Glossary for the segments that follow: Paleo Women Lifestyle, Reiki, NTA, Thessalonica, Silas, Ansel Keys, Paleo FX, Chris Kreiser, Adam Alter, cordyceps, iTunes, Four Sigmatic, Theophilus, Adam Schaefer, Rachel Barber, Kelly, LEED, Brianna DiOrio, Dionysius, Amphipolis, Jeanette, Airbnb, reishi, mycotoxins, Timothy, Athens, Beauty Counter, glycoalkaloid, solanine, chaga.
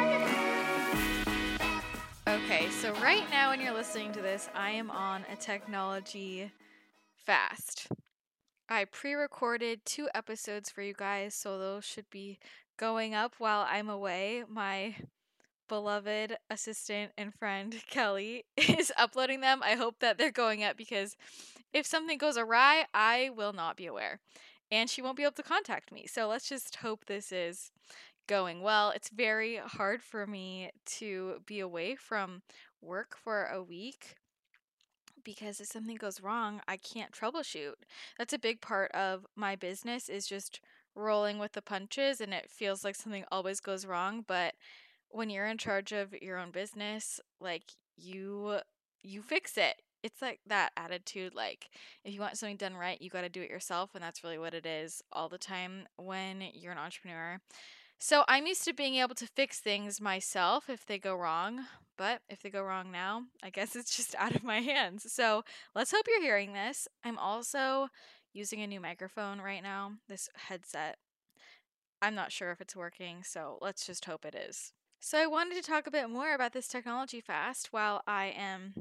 Okay, so right now when you're listening to this, I am on a technology fast. I pre-recorded 2 episodes for you guys, so those should be going up while I'm away. My beloved assistant and friend, Kelly, is uploading them. I hope that they're going up because if something goes awry, I will not be aware. And she won't be able to contact me, so let's just hope this is going well. It's very hard for me to be away from work for a week because if something goes wrong, I can't troubleshoot. That's a big part of my business is just rolling with the punches, and it feels like something always goes wrong, but when you're in charge of your own business, like you fix it. It's like that attitude, like if you want something done right, you got to do it yourself, and that's really what it is all the time when you're an entrepreneur. So I'm used to being able to fix things myself if they go wrong, but if they go wrong now, I guess it's just out of my hands. So let's hope you're hearing this. I'm also using a new microphone right now, this headset. I'm not sure if it's working, so let's just hope it is. So I wanted to talk a bit more about this technology fast while I am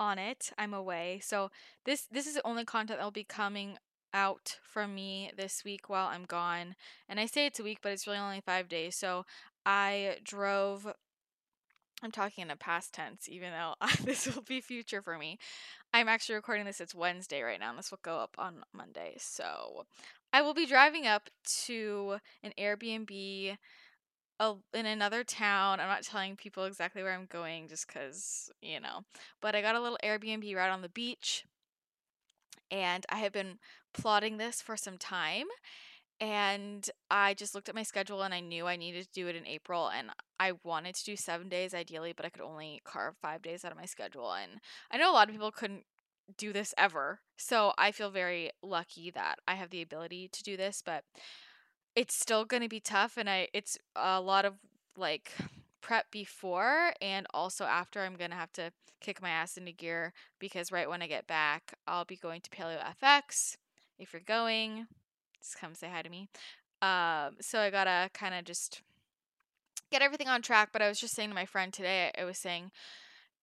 on it. I'm away. So this is the only content that will be coming out from me this week while I'm gone. And I say it's a week, but it's really only 5 days. So I drove, I'm talking in a past tense, even though this will be future for me. I'm actually recording this, it's Wednesday right now, and this will go up on Monday. So I will be driving up to an Airbnb in another town. I'm not telling people exactly where I'm going just because, but I got a little Airbnb right on the beach. And I have been plotting this for some time, and I just looked at my schedule and I knew I needed to do it in April, and I wanted to do 7 days ideally, but I could only carve 5 days out of my schedule. And I know a lot of people couldn't do this ever, so I feel very lucky that I have the ability to do this, but it's still going to be tough, and it's a lot of like prep before and also after. I'm going to have to kick my ass into gear because right when I get back, I'll be going to Paleo FX. If you're going, just come say hi to me. So I got to kind of just get everything on track. But I was just saying to my friend today, I was saying,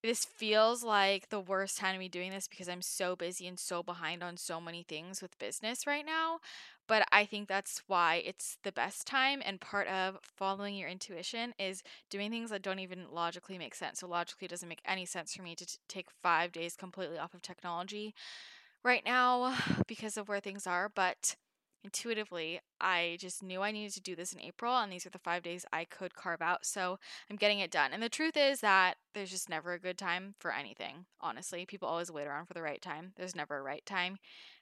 this feels like the worst time to be doing this because I'm so busy and so behind on so many things with business right now. But I think that's why it's the best time, and part of following your intuition is doing things that don't even logically make sense. So logically, it doesn't make any sense for me to take 5 days completely off of technology right now because of where things are. But intuitively, I just knew I needed to do this in April, and these are the 5 days I could carve out, so I'm getting it done. And the truth is that there's just never a good time for anything, honestly. People always wait around for the right time. There's never a right time.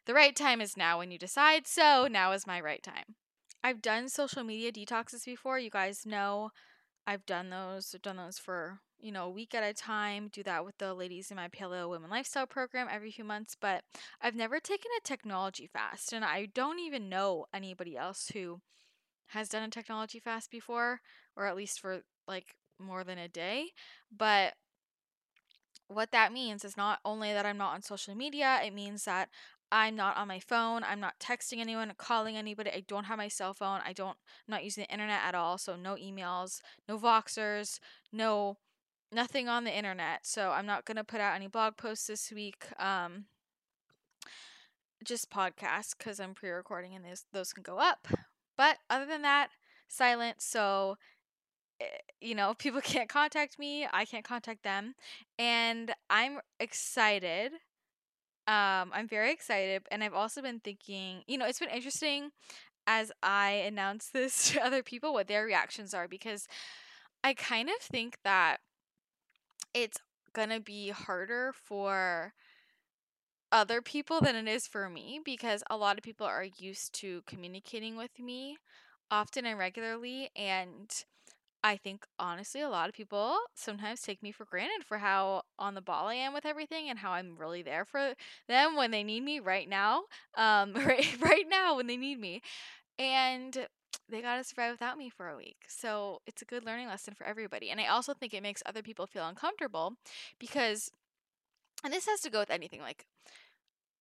The right time is now when you decide, so now is my right time. I've done social media detoxes before. You guys know I've done those. I've done those for, a week at a time. Do that with the ladies in my Paleo Women Lifestyle program every few months. But I've never taken a technology fast, and I don't even know anybody else who has done a technology fast before, or at least for like more than a day. But what that means is not only that I'm not on social media, it means that I'm not on my phone, I'm not texting anyone, calling anybody, I don't have my cell phone, I'm not using the internet at all, so no emails, no Voxers, nothing on the internet, so I'm not going to put out any blog posts this week, just podcasts, because I'm pre-recording and those can go up, but other than that, silent, so people can't contact me, I can't contact them, and I'm excited I'm very excited, and I've also been thinking, you know, it's been interesting as I announce this to other people what their reactions are, because I kind of think that it's gonna be harder for other people than it is for me, because a lot of people are used to communicating with me often and regularly, and I think honestly a lot of people sometimes take me for granted for how on the ball I am with everything and how I'm really there for them when they need me right now, right now when they need me, and they got to survive without me for a week. So it's a good learning lesson for everybody. And I also think it makes other people feel uncomfortable because, and this has to go with anything, like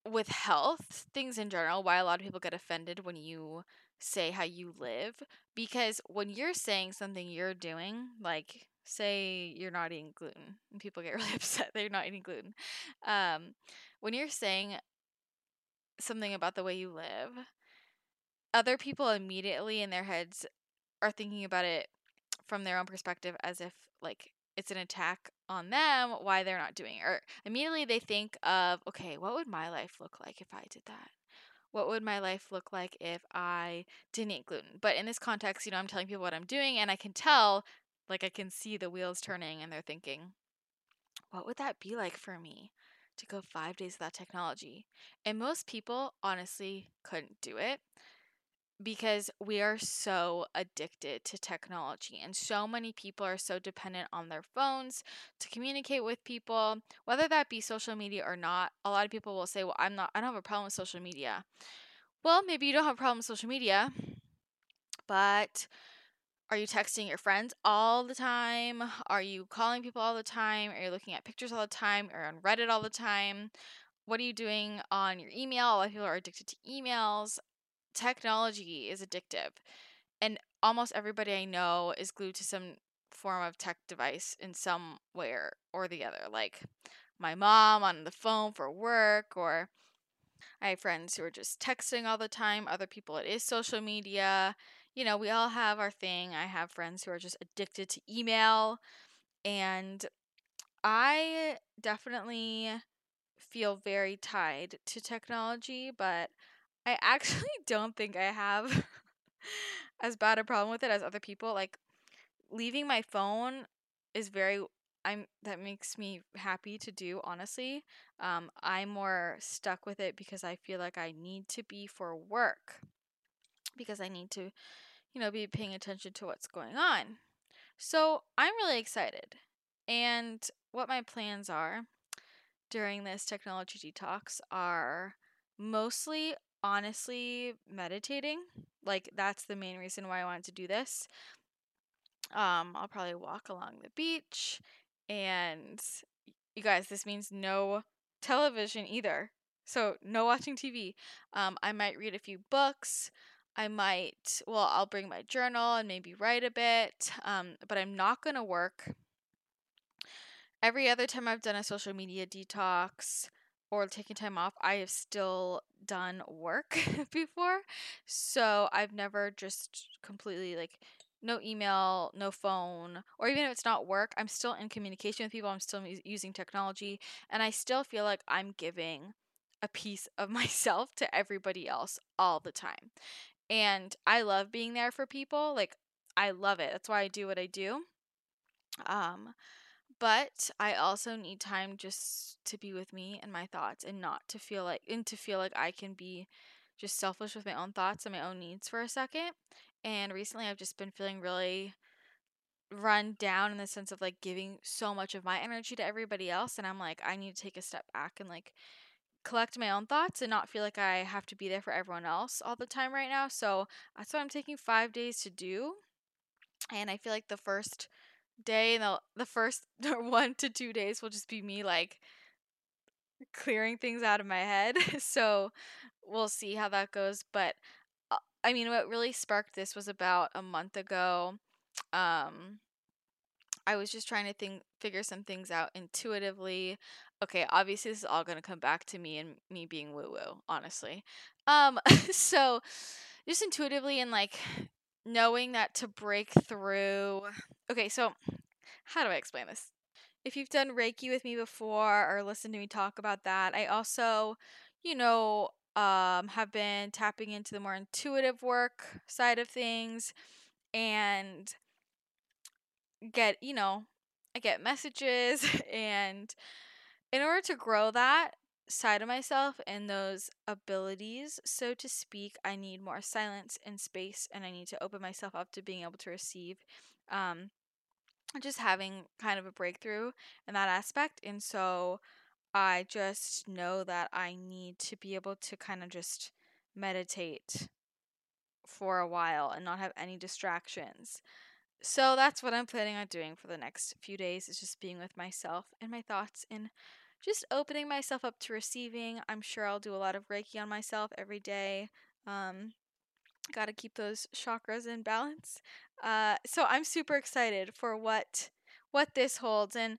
with health, things in general, why a lot of people get offended when you say how you live, because when you're saying something you're doing, like say you're not eating gluten, and people get really upset they're not eating gluten. When you're saying something about the way you live, other people immediately in their heads are thinking about it from their own perspective as if like it's an attack on them, why they're not doing it. Or immediately they think of, okay, what would my life look like if I did that? What would my life look like if I didn't eat gluten? But in this context, you know, I'm telling people what I'm doing, and I can tell, like I can see the wheels turning, and they're thinking, what would that be like for me to go 5 days without technology? And most people honestly couldn't do it, because we are so addicted to technology, and so many people are so dependent on their phones to communicate with people, whether that be social media or not. A lot of people will say, well, I don't have a problem with social media. Well, maybe you don't have a problem with social media, but are you texting your friends all the time? Are you calling people all the time? Are you looking at pictures all the time? Are you on Reddit all the time? What are you doing on your email? A lot of people are addicted to emails. Technology is addictive, and almost everybody I know is glued to some form of tech device in some way or the other, like my mom on the phone for work, or I have friends who are just texting all the time. Other people, it is social media. You know, we all have our thing. I have friends who are just addicted to email, and I definitely feel very tied to technology, but I actually don't think I have as bad a problem with it as other people. Like, leaving my phone is that makes me happy to do, honestly. I'm more stuck with it because I feel like I need to be for work, because I need to, you know, be paying attention to what's going on. So I'm really excited. And what my plans are during this technology detox are mostly, honestly, meditating. Like, that's the main reason why I wanted to do this. I'll probably walk along the beach, and you guys, this means no television either, so no watching TV. I might read a few books. I'll bring my journal and maybe write a bit, but I'm not gonna work. Every other time I've done a social media detox or taking time off, I have still done work before. So I've never just completely, like, no email, no phone, or even if it's not work, I'm still in communication with people. I'm still using technology, and I still feel like I'm giving a piece of myself to everybody else all the time. And I love being there for people. Like, I love it. That's why I do what I do. But I also need time just to be with me and my thoughts, and to feel like I can be just selfish with my own thoughts and my own needs for a second. And recently I've just been feeling really run down in the sense of, like, giving so much of my energy to everybody else. And I'm like, I need to take a step back and, like, collect my own thoughts and not feel like I have to be there for everyone else all the time right now. So that's what I'm taking 5 days to do. And I feel like the first day and the first 1 to 2 days will just be me, like, clearing things out of my head. So we'll see how that goes. But I mean, what really sparked this was about a month ago. I was just trying to figure some things out intuitively. Okay, obviously this is all going to come back to me and me being woo-woo, honestly. So just intuitively, and, like, knowing that to break through. Okay, so how do I explain this? if you've done Reiki with me before or listened to me talk about that, I also, have been tapping into the more intuitive work side of things, and I get messages, and in order to grow that side of myself and those abilities, so to speak, I need more silence and space, and I need to open myself up to being able to receive, just having kind of a breakthrough in that aspect. And so I just know that I need to be able to kind of just meditate for a while and not have any distractions. So that's what I'm planning on doing for the next few days, is just being with myself and my thoughts and just opening myself up to receiving. I'm sure I'll do a lot of Reiki on myself every day. Got to keep those chakras in balance. So I'm super excited for what this holds. And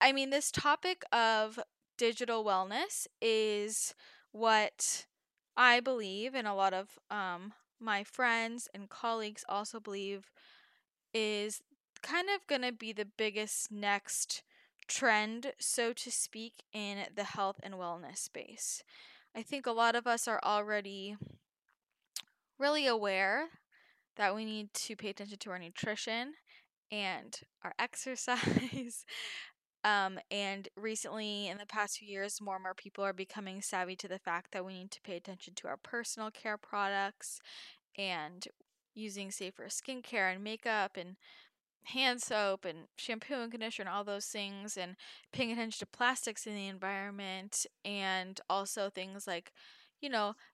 I mean, this topic of digital wellness is what I believe, and a lot of my friends and colleagues also believe, is kind of going to be the biggest next trend, so to speak, in the health and wellness space. I think a lot of us are already really aware that we need to pay attention to our nutrition and our exercise. And recently, in the past few years, more and more people are becoming savvy to the fact that we need to pay attention to our personal care products and using safer skincare and makeup and hand soap and shampoo and conditioner and all those things, and paying attention to plastics in the environment, and also things like,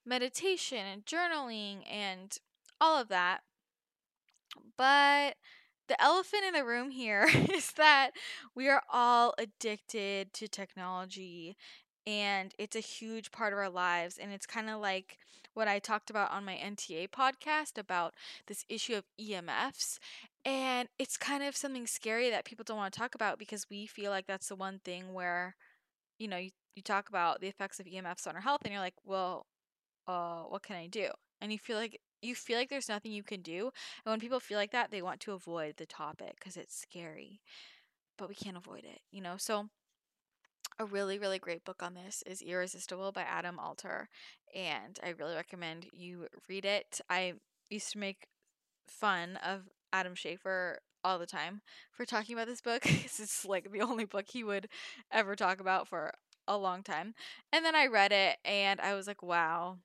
meditation and journaling and all of that. But the elephant in the room here is that we are all addicted to technology, and it's a huge part of our lives. And it's kind of like what I talked about on my NTA podcast about this issue of EMFs. And it's kind of something scary that people don't want to talk about, because we feel like that's the one thing where, you talk about the effects of EMFs on our health, and you're like, well, what can I do? And you feel like there's nothing you can do. And when people feel like that, they want to avoid the topic because it's scary, but we can't avoid it, so a really, really great book on this is Irresistible by Adam Alter, and I really recommend you read it. I used to make fun of Adam Schaefer all the time for talking about this book, because it's like the only book he would ever talk about for a long time. And then I read it, and I was like, wow,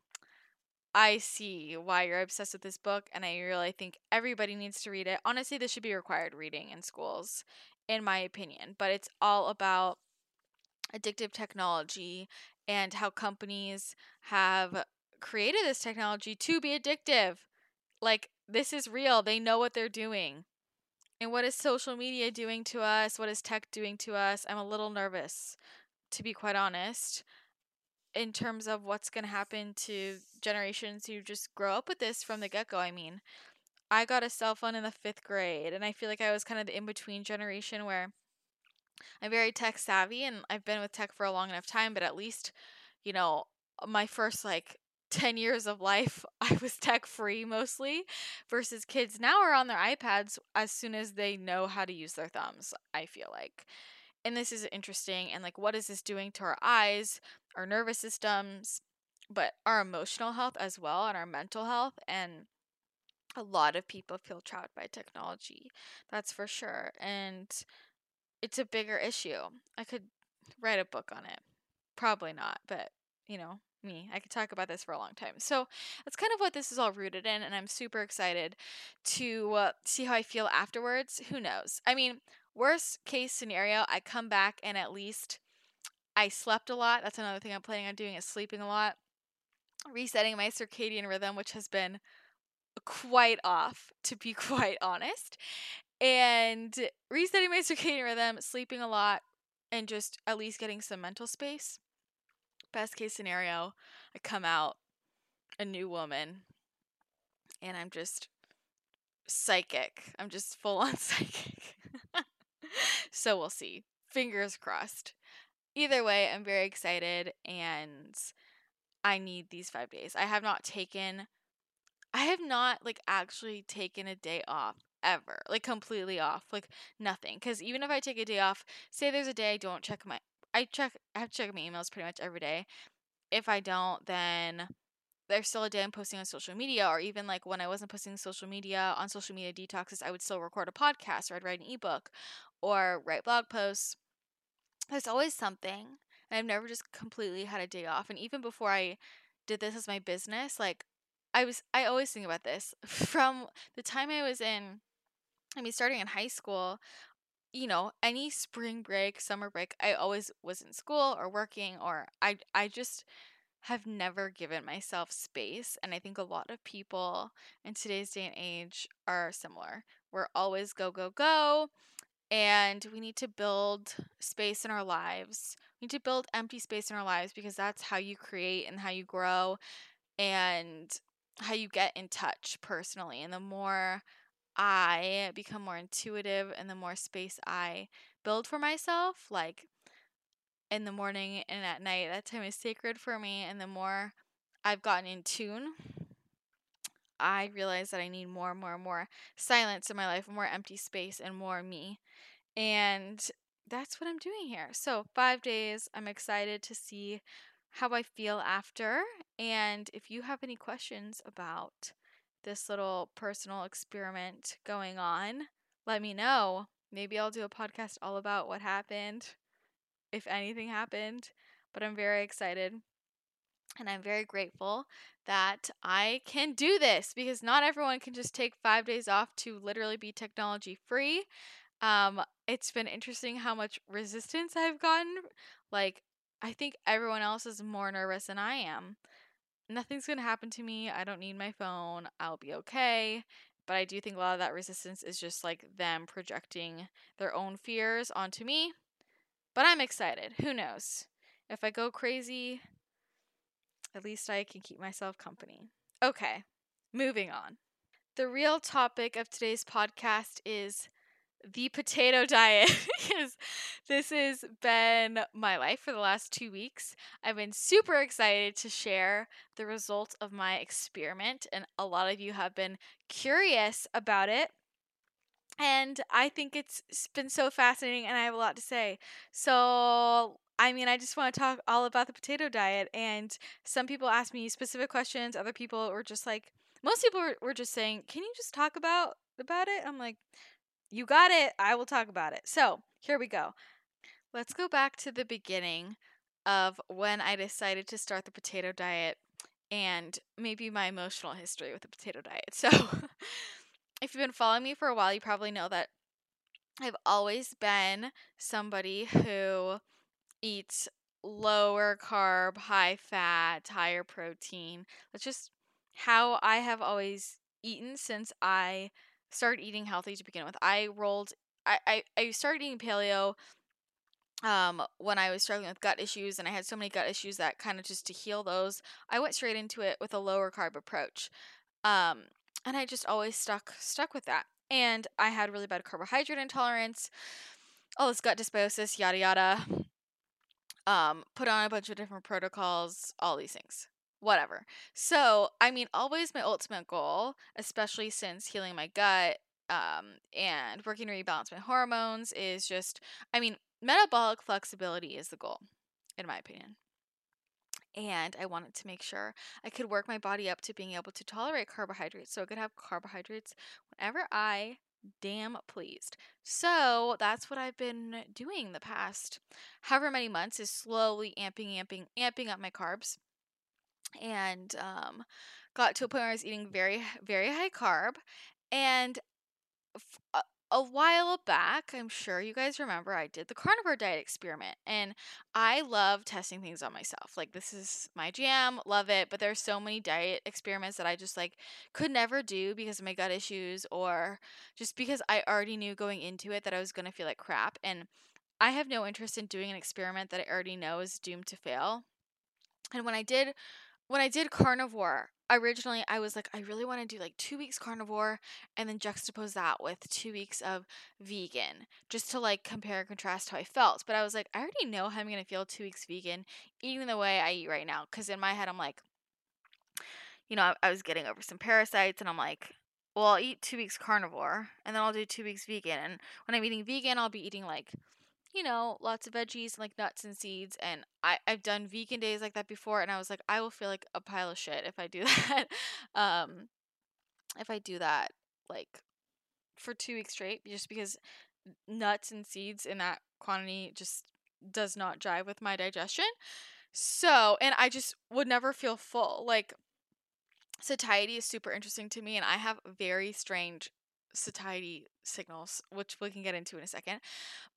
I see why you're obsessed with this book, and I really think everybody needs to read it. Honestly, this should be required reading in schools, in my opinion, but it's all about addictive technology and how companies have created this technology to be addictive. Like, this is real. They know what they're doing. And what is social media doing to us? What is tech doing to us? I'm a little nervous, to be quite honest, in terms of what's going to happen to generations who just grow up with this from the get-go. I mean, I got a cell phone in the 5th grade, and I feel like I was kind of the in-between generation where I'm very tech savvy, and I've been with tech for a long enough time, but at least, my first 10 years of life, I was tech free mostly, versus kids now are on their iPads as soon as they know how to use their thumbs, I feel like. And this is interesting. And what is this doing to our eyes, our nervous systems, but our emotional health as well, and our mental health? And a lot of people feel trapped by technology. That's for sure. And it's a bigger issue. I could write a book on it. Probably not, but me, I could talk about this for a long time. So that's kind of what this is all rooted in, and I'm super excited to see how I feel afterwards. Who knows? I mean, worst case scenario, I come back and at least I slept a lot. That's another thing I'm planning on doing, is sleeping a lot, resetting my circadian rhythm, which has been quite off, to be quite honest. And resetting my circadian rhythm, sleeping a lot, and just at least getting some mental space. Best case scenario, I come out a new woman, and I'm just psychic. I'm just full on psychic. So we'll see. Fingers crossed. Either way, I'm very excited, and I need these 5 days. I have not actually taken a day off ever, like completely off, like nothing. Because even if I take a day off, say there's a day I don't check my, I have to check my emails pretty much every day. If I don't, then there's still a day I'm posting on social media, or even like when I wasn't posting social media on social media detoxes, I would still record a podcast, or I'd write an ebook or write blog posts. There's always something, and I've never just completely had a day off. And even before I did this as my business, like I always think about this from the time I was in, I mean, starting in high school, you know, any spring break, summer break, I always was in school or working, or I just have never given myself space. And I think a lot of people in today's day and age are similar. We're always go, go, go. And we need to build space in our lives. We need to build empty space in our lives, because that's how you create and how you grow and how you get in touch personally. And the more I become more intuitive and the more space I build for myself, like in the morning and at night, that time is sacred for me. And the more I've gotten in tune, I realize that I need more and more and more silence in my life, more empty space and more me. And that's what I'm doing here. So 5 days, I'm excited to see how I feel after. And if you have any questions about this little personal experiment going on, let me know. Maybe I'll do a podcast all about what happened, if anything happened, but I'm very excited. And I'm very grateful that I can do this, because not everyone can just take 5 days off to literally be technology free. It's been interesting how much resistance I've gotten. Like, I think everyone else is more nervous than I am. Nothing's going to happen to me. I don't need my phone. I'll be okay. But I do think a lot of that resistance is just like them projecting their own fears onto me. But I'm excited. Who knows? If I go crazy, at least I can keep myself company. Okay, moving on. The real topic of today's podcast is the potato diet. This has been my life for the last 2 weeks. I've been super excited to share the results of my experiment, and a lot of you have been curious about it. And I think it's been so fascinating, and I have a lot to say. So, I mean, I just want to talk all about the potato diet. And some people asked me specific questions. Other people were just like, most people were just saying, can you just talk about it? I'm like, you got it. I will talk about it. So here we go. Let's go back to the beginning of when I decided to start the potato diet, and maybe my emotional history with the potato diet. So if you've been following me for a while, you probably know that I've always been somebody who eats lower carb, high fat, higher protein. That's just how I have always eaten since I started eating healthy to begin with. I started eating paleo when I was struggling with gut issues, and I had so many gut issues that kind of just to heal those, I went straight into it with a lower carb approach. And I just always stuck with that. And I had really bad carbohydrate intolerance, all this gut dysbiosis, yada, yada. Put on a bunch of different protocols, all these things, whatever. So, I mean, always my ultimate goal, especially since healing my gut, and working to rebalance my hormones is just, I mean, metabolic flexibility is the goal, in my opinion. And I wanted to make sure I could work my body up to being able to tolerate carbohydrates, so I could have carbohydrates whenever I damn pleased. So that's what I've been doing the past however many months, is slowly amping up my carbs. And got to a point where I was eating very, very high carb. And a while back, I'm sure you guys remember, I did the carnivore diet experiment, and I love testing things on myself. Like, this is my jam, love it, but there's so many diet experiments that I just like could never do because of my gut issues, or just because I already knew going into it that I was going to feel like crap, and I have no interest in doing an experiment that I already know is doomed to fail. And when I did carnivore, originally, I was like, I really want to do like 2 weeks carnivore and then juxtapose that with 2 weeks of vegan, just to like compare and contrast how I felt. But I was like, I already know how I'm going to feel 2 weeks vegan, eating the way I eat right now. Because in my head, I'm like, you know, I was getting over some parasites, and I'm like, well, I'll eat 2 weeks carnivore, and then I'll do 2 weeks vegan. And when I'm eating vegan, I'll be eating, like, you know, lots of veggies and, like, nuts and seeds. And I've done vegan days like that before, and I was like, I will feel like a pile of shit if I do that. If I do that, like, for 2 weeks straight, just because nuts and seeds in that quantity just does not jive with my digestion. So, and I just would never feel full. Like, satiety is super interesting to me, and I have very strange satiety signals, which we can get into in a second.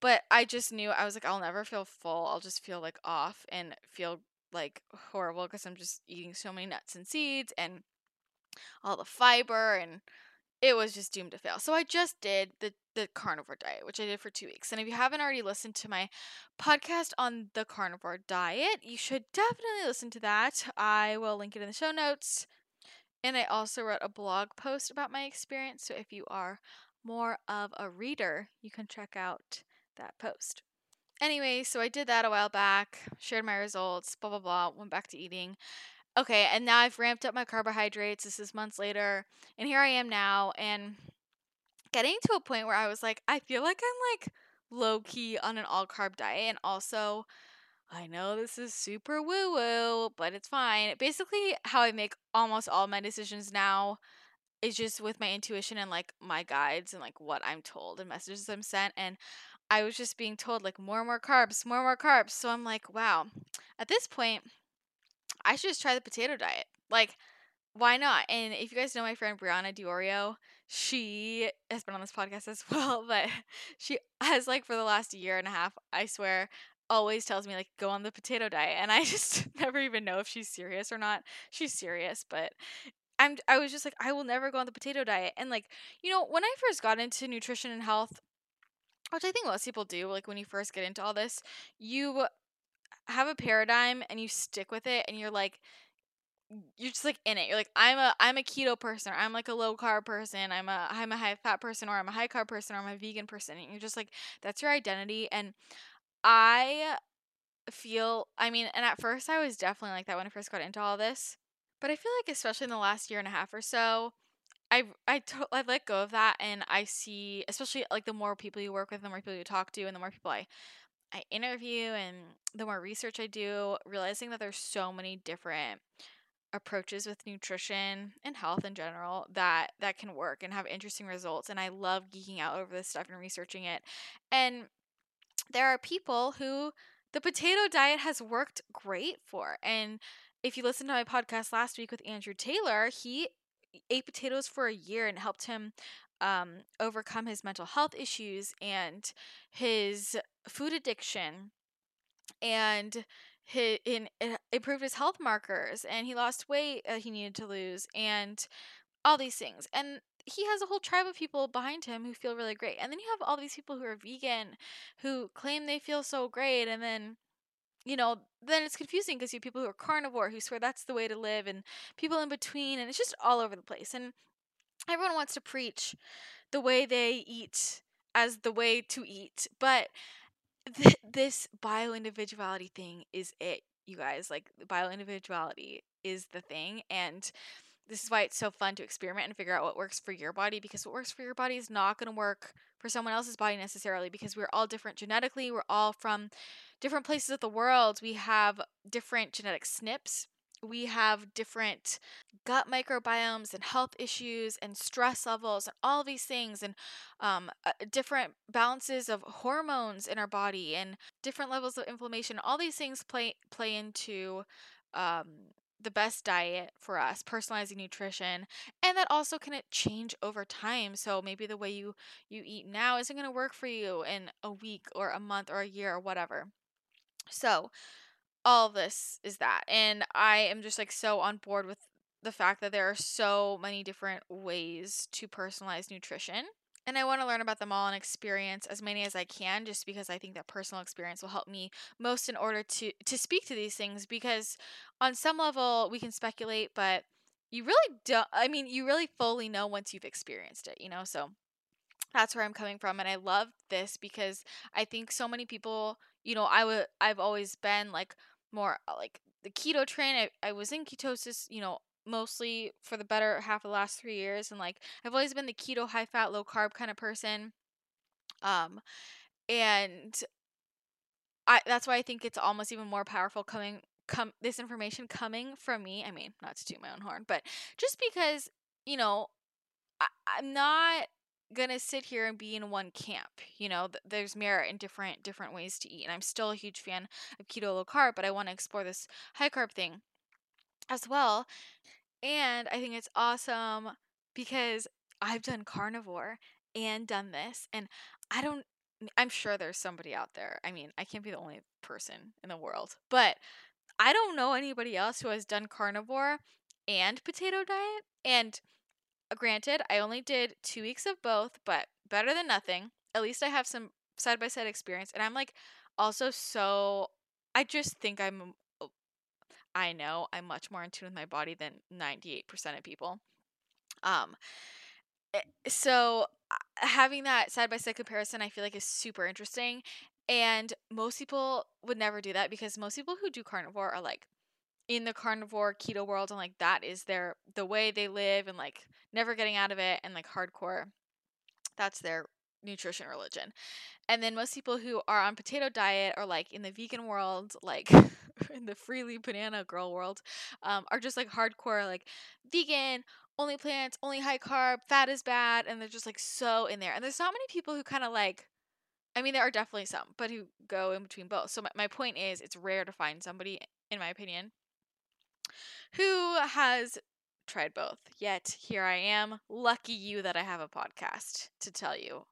But I just knew, I was like, I'll never feel full. I'll just feel, like, off and feel, like, horrible because I'm just eating so many nuts and seeds and all the fiber, and it was just doomed to fail. So I just did the carnivore diet, which I did for 2 weeks. And if you haven't already listened to my podcast on the carnivore diet, you should definitely listen to that. I will link it in the show notes. And I also wrote a blog post about my experience. So if you are more of a reader, you can check out that post. Anyway, so I did that a while back, shared my results, blah, blah, blah, went back to eating. Okay, and now I've ramped up my carbohydrates. This is months later. And here I am now. And getting to a point where I was like, I feel like I'm, like, low-key on an all-carb diet. And also, I know this is super woo-woo, but it's fine. Basically, how I make almost all my decisions now is just with my intuition and, like, my guides and, like, what I'm told and messages I'm sent. And I was just being told, like, more and more carbs, more and more carbs. So I'm like, wow, at this point, I should just try the potato diet. Like, why not? And if you guys know my friend Brianna DiOrio, she has been on this podcast as well, but she has, like, for the last year and a half, I swear, always tells me, like, go on the potato diet, and I just never even know if she's serious or not. She's serious, but I was just like, I will never go on the potato diet. And, like, you know, when I first got into nutrition and health, which I think most people do, like, when you first get into all this, you have a paradigm and you stick with it, and you're just, like, in it. You're like, I'm a keto person, or I'm, like, a low carb person, I'm a high fat person, or I'm a high carb person, or I'm a vegan person, and you're just like, that's your identity. And I mean, at first I was definitely like that when I first got into all this, but I feel like especially in the last year and a half or so, I let go of that, and I see, especially, like, the more people you work with, the more people you talk to, and the more people I interview, and the more research I do, realizing that there's so many different approaches with nutrition and health in general that can work and have interesting results, and I love geeking out over this stuff and researching it. And there are people who the potato diet has worked great for. And if you listened to my podcast last week with Andrew Taylor, he ate potatoes for a year and helped him overcome his mental health issues and his food addiction, and it improved his health markers, and he lost weight he needed to lose, and all these things. And he has a whole tribe of people behind him who feel really great. And then you have all these people who are vegan who claim they feel so great. And then, you know, then it's confusing because you have people who are carnivore who swear that's the way to live, and people in between. And it's just all over the place. And everyone wants to preach the way they eat as the way to eat. But this bio-individuality thing is it, you guys. Like, bio-individuality is the thing. And this is why it's so fun to experiment and figure out what works for your body, because what works for your body is not going to work for someone else's body necessarily, because we're all different genetically. We're all from different places of the world. We have different genetic SNPs. We have different gut microbiomes and health issues and stress levels and all these things, and different balances of hormones in our body and different levels of inflammation. All these things play into the best diet for us, personalizing nutrition. And that also can change over time. So maybe the way you eat now isn't going to work for you in a week or a month or a year or whatever. So all this is that. And I am just, like, so on board with the fact that there are so many different ways to personalize nutrition. And I want to learn about them all and experience as many as I can, just because I think that personal experience will help me most in order to speak to these things, because on some level we can speculate, but you really fully know once you've experienced it, you know? So that's where I'm coming from. And I love this because I think so many people, you know, I've always been, like, more like the keto train. I was in ketosis, you know, mostly for the better half of the last 3 years. And like, I've always been the keto, high fat, low carb kind of person. And that's why I think it's almost even more powerful this information coming from me. I mean, not to toot my own horn, but just because, you know, I'm not going to sit here and be in one camp. You know, there's merit in different ways to eat. And I'm still a huge fan of keto, low carb, but I want to explore this high carb thing as well. And I think it's awesome because I've done carnivore and done this, and I'm sure there's somebody out there. I mean, I can't be the only person in the world, but I don't know anybody else who has done carnivore and potato diet. And granted, I only did 2 weeks of both, but better than nothing. At least I have some side-by-side experience. And I'm like, also, so I just think I know I'm much more in tune with my body than 98% of people. So having that side-by-side comparison, I feel like is super interesting. And most people would never do that, because most people who do carnivore are like in the carnivore keto world, and like that is the way they live, and like never getting out of it, and like hardcore, that's their nutrition religion. And then most people who are on potato diet or like in the vegan world, like in the freely banana girl world, are just like hardcore, like vegan, only plants, only high carb, fat is bad. And they're just like so in there. And there's not many people who kind of like, I mean, there are definitely some, but who go in between both. So my point is, it's rare to find somebody, in my opinion, who has tried both. Yet here I am. Lucky you that I have a podcast to tell you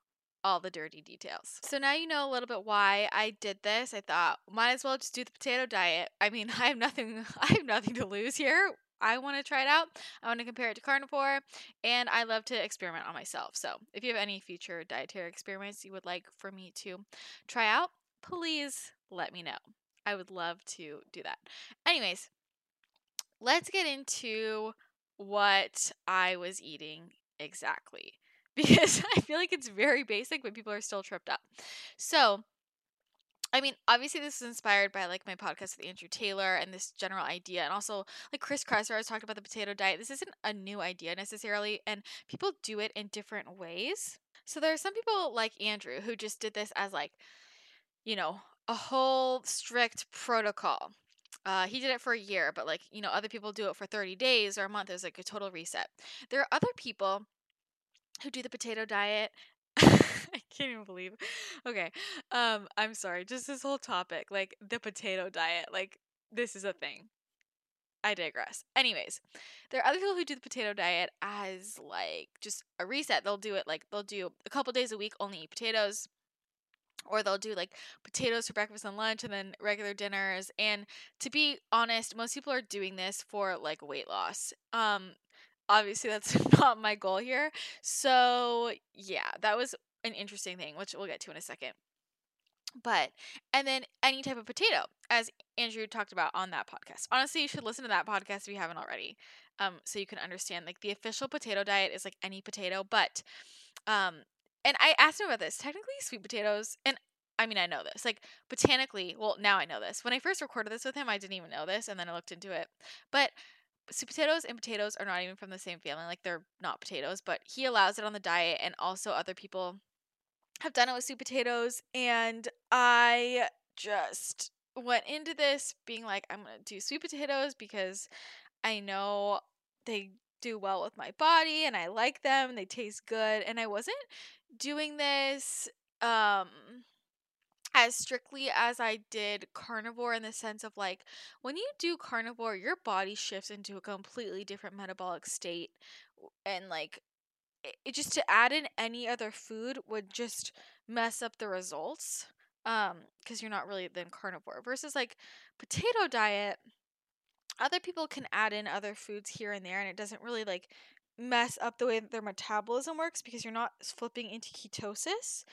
all the dirty details. So now you know a little bit why I did this. I thought, might as well just do the potato diet. I mean, I have nothing to lose here. I want to try it out. I want to compare it to carnivore, and I love to experiment on myself. So if you have any future dietary experiments you would like for me to try out, please let me know. I would love to do that. Anyways, let's get into what I was eating exactly, because I feel like it's very basic, but people are still tripped up. So I mean, obviously this is inspired by like my podcast with Andrew Taylor and this general idea, and also like Chris Kreiser always talked about the potato diet. This isn't a new idea necessarily, and people do it in different ways. So there are some people like Andrew who just did this as like, you know, a whole strict protocol. He did it for a year, but like, you know, other people do it for 30 days or a month. There's like a total reset. There are other people who do the potato diet. I can't even believe. Okay. I'm sorry. Just this whole topic, like the potato diet, like this is a thing. I digress. Anyways, there are other people who do the potato diet as like just a reset. They'll do it like they'll do a couple days a week, only eat potatoes, or they'll do like potatoes for breakfast and lunch and then regular dinners. And to be honest, most people are doing this for like weight loss. Obviously, that's not my goal here. So yeah, that was an interesting thing, which we'll get to in a second. But, and then any type of potato, as Andrew talked about on that podcast. Honestly, you should listen to that podcast if you haven't already. So you can understand, like, the official potato diet is like any potato, but, and I asked him about this. Technically, sweet potatoes, and I mean, I know this, like botanically, well, now I know this. When I first recorded this with him, I didn't even know this, and then I looked into it. But sweet potatoes and potatoes are not even from the same family. Like, they're not potatoes, but he allows it on the diet, and also other people have done it with sweet potatoes. And I just went into this being like, I'm going to do sweet potatoes because I know they do well with my body and I like them and they taste good. And I wasn't doing this as strictly as I did carnivore, in the sense of like, when you do carnivore, your body shifts into a completely different metabolic state, and like it just to add in any other food would just mess up the results, because you're not really then carnivore. Versus like potato diet, other people can add in other foods here and there, and it doesn't really like mess up the way that their metabolism works, because you're not flipping into ketosis.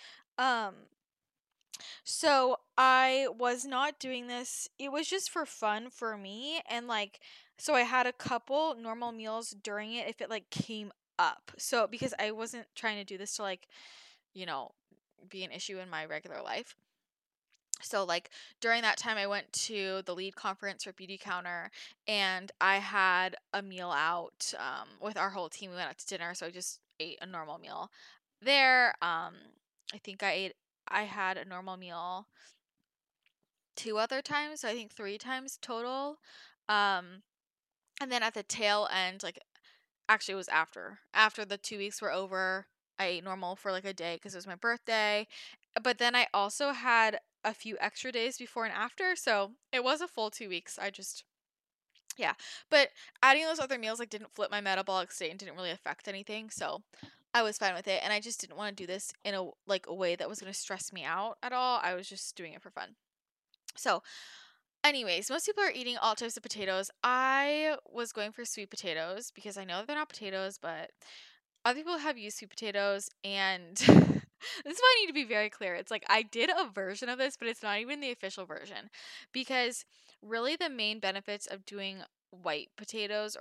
So I was not doing this. It was just for fun for me. And like, so I had a couple normal meals during it if it like came up. So because I wasn't trying to do this to like, you know, be an issue in my regular life. So like during that time, I went to the LEED conference for Beauty Counter, and I had a meal out with our whole team. We went out to dinner, so I just ate a normal meal there. I had a normal meal 2 other times, so I think 3 times total. And then at the tail end, like actually it was after the 2 weeks were over, I ate normal for like a day because it was my birthday. But then I also had a few extra days before and after, so it was a full 2 weeks. But adding those other meals like didn't flip my metabolic state and didn't really affect anything, so I was fine with it. And I just didn't want to do this in a way that was going to stress me out at all. I was just doing it for fun. So anyways, most people are eating all types of potatoes. I was going for sweet potatoes because I know they're not potatoes, but other people have used sweet potatoes, and this is why I need to be very clear. It's like I did a version of this, but it's not even the official version, because really the main benefits of doing white potatoes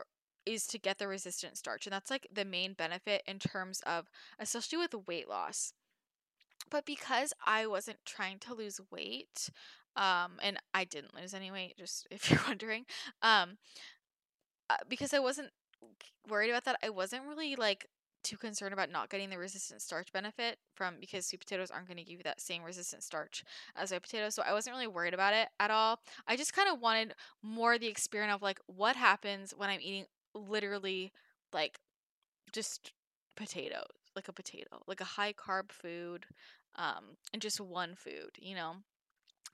is to get the resistant starch. And that's like the main benefit in terms of, especially with weight loss. But because I wasn't trying to lose weight, and I didn't lose any weight, just if you're wondering, because I wasn't worried about that, I wasn't really like too concerned about not getting the resistant starch benefit because sweet potatoes aren't going to give you that same resistant starch as white potatoes. So I wasn't really worried about it at all. I just kind of wanted more the experience of like what happens when I'm eating literally like just potato, like a high carb food, and just one food, you know.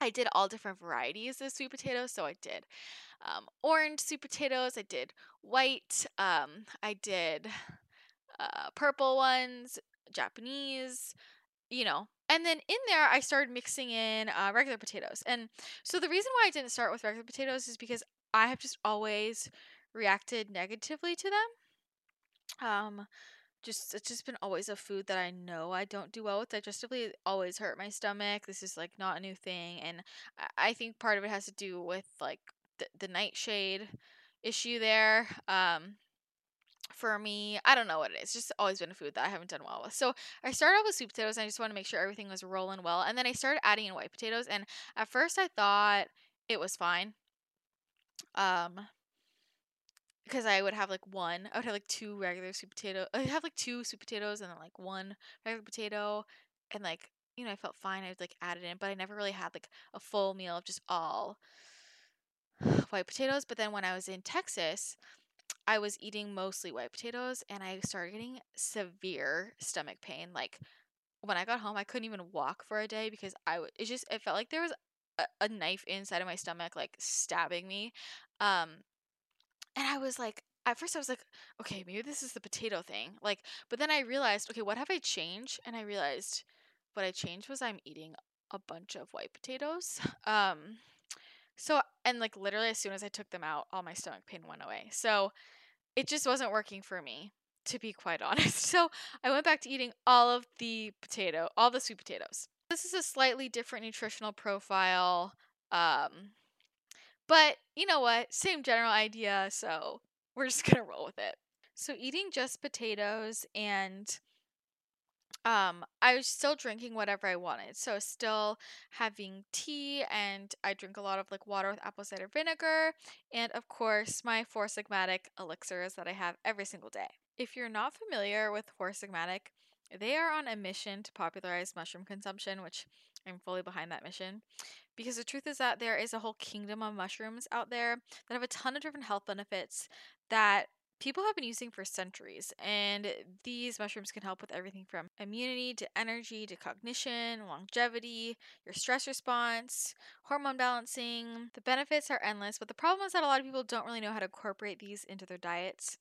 I did all different varieties of sweet potatoes. So I did orange sweet potatoes. I did white. I did purple ones, Japanese, you know. And then in there, I started mixing in regular potatoes. And so the reason why I didn't start with regular potatoes is because I have just always reacted negatively to them. It's just been always a food that I know I don't do well with digestively. It always hurt my stomach. This is like not a new thing. And I think part of it has to do with like the nightshade issue there. For me, I don't know what it is. It's just always been a food that I haven't done well with. So I started off with sweet potatoes, and I just wanted to make sure everything was rolling well. And then I started adding in white potatoes, and at first I thought it was fine. Because I would have like one, I would have like 2 sweet potatoes and then like 1 regular potato, and like, you know, I felt fine. I would like add it in, but I never really had like a full meal of just all white potatoes. But then when I was in Texas, I was eating mostly white potatoes, and I started getting severe stomach pain. Like when I got home, I couldn't even walk for a day because it felt like there was a knife inside of my stomach, like stabbing me. And I was like, at first I was like, okay, maybe this is the potato thing. Like, but then I realized, okay, what have I changed? And I realized what I changed was I'm eating a bunch of white potatoes. So, and like literally as soon as I took them out, all my stomach pain went away. So it just wasn't working for me, to be quite honest. So I went back to eating all the sweet potatoes. This is a slightly different nutritional profile. But you know what? Same general idea. So we're just going to roll with it. So eating just potatoes, and I was still drinking whatever I wanted. So still having tea, and I drink a lot of like water with apple cider vinegar, and of course my Four Sigmatic elixirs that I have every single day. If you're not familiar with Four Sigmatic, they are on a mission to popularize mushroom consumption, which I'm fully behind that mission, because the truth is that there is a whole kingdom of mushrooms out there that have a ton of different health benefits that people have been using for centuries, and these mushrooms can help with everything from immunity to energy to cognition, longevity, your stress response, hormone balancing. The benefits are endless, but the problem is that a lot of people don't really know how to incorporate these into their diets,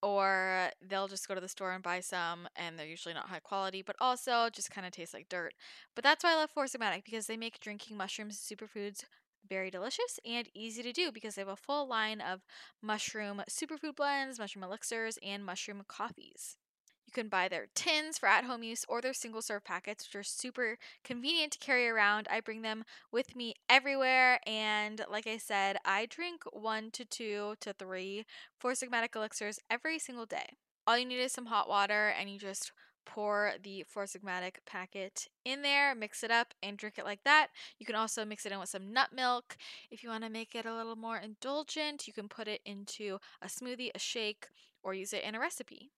or they'll just go to the store and buy some, and they're usually not high quality, but also just kind of tastes like dirt. But that's why I love Four Sigmatic, because they make drinking mushrooms and superfoods very delicious and easy to do, because they have a full line of mushroom superfood blends, mushroom elixirs, and mushroom coffees. You can buy their tins for at-home use or their single-serve packets, which are super convenient to carry around. I bring them with me everywhere, and like I said, I drink 1 to 2 to 3 Four Sigmatic elixirs every single day. All you need is some hot water, and you just pour the Four Sigmatic packet in there, mix it up, and drink it like that. You can also mix it in with some nut milk. If you want to make it a little more indulgent, you can put it into a smoothie, a shake, or use it in a recipe.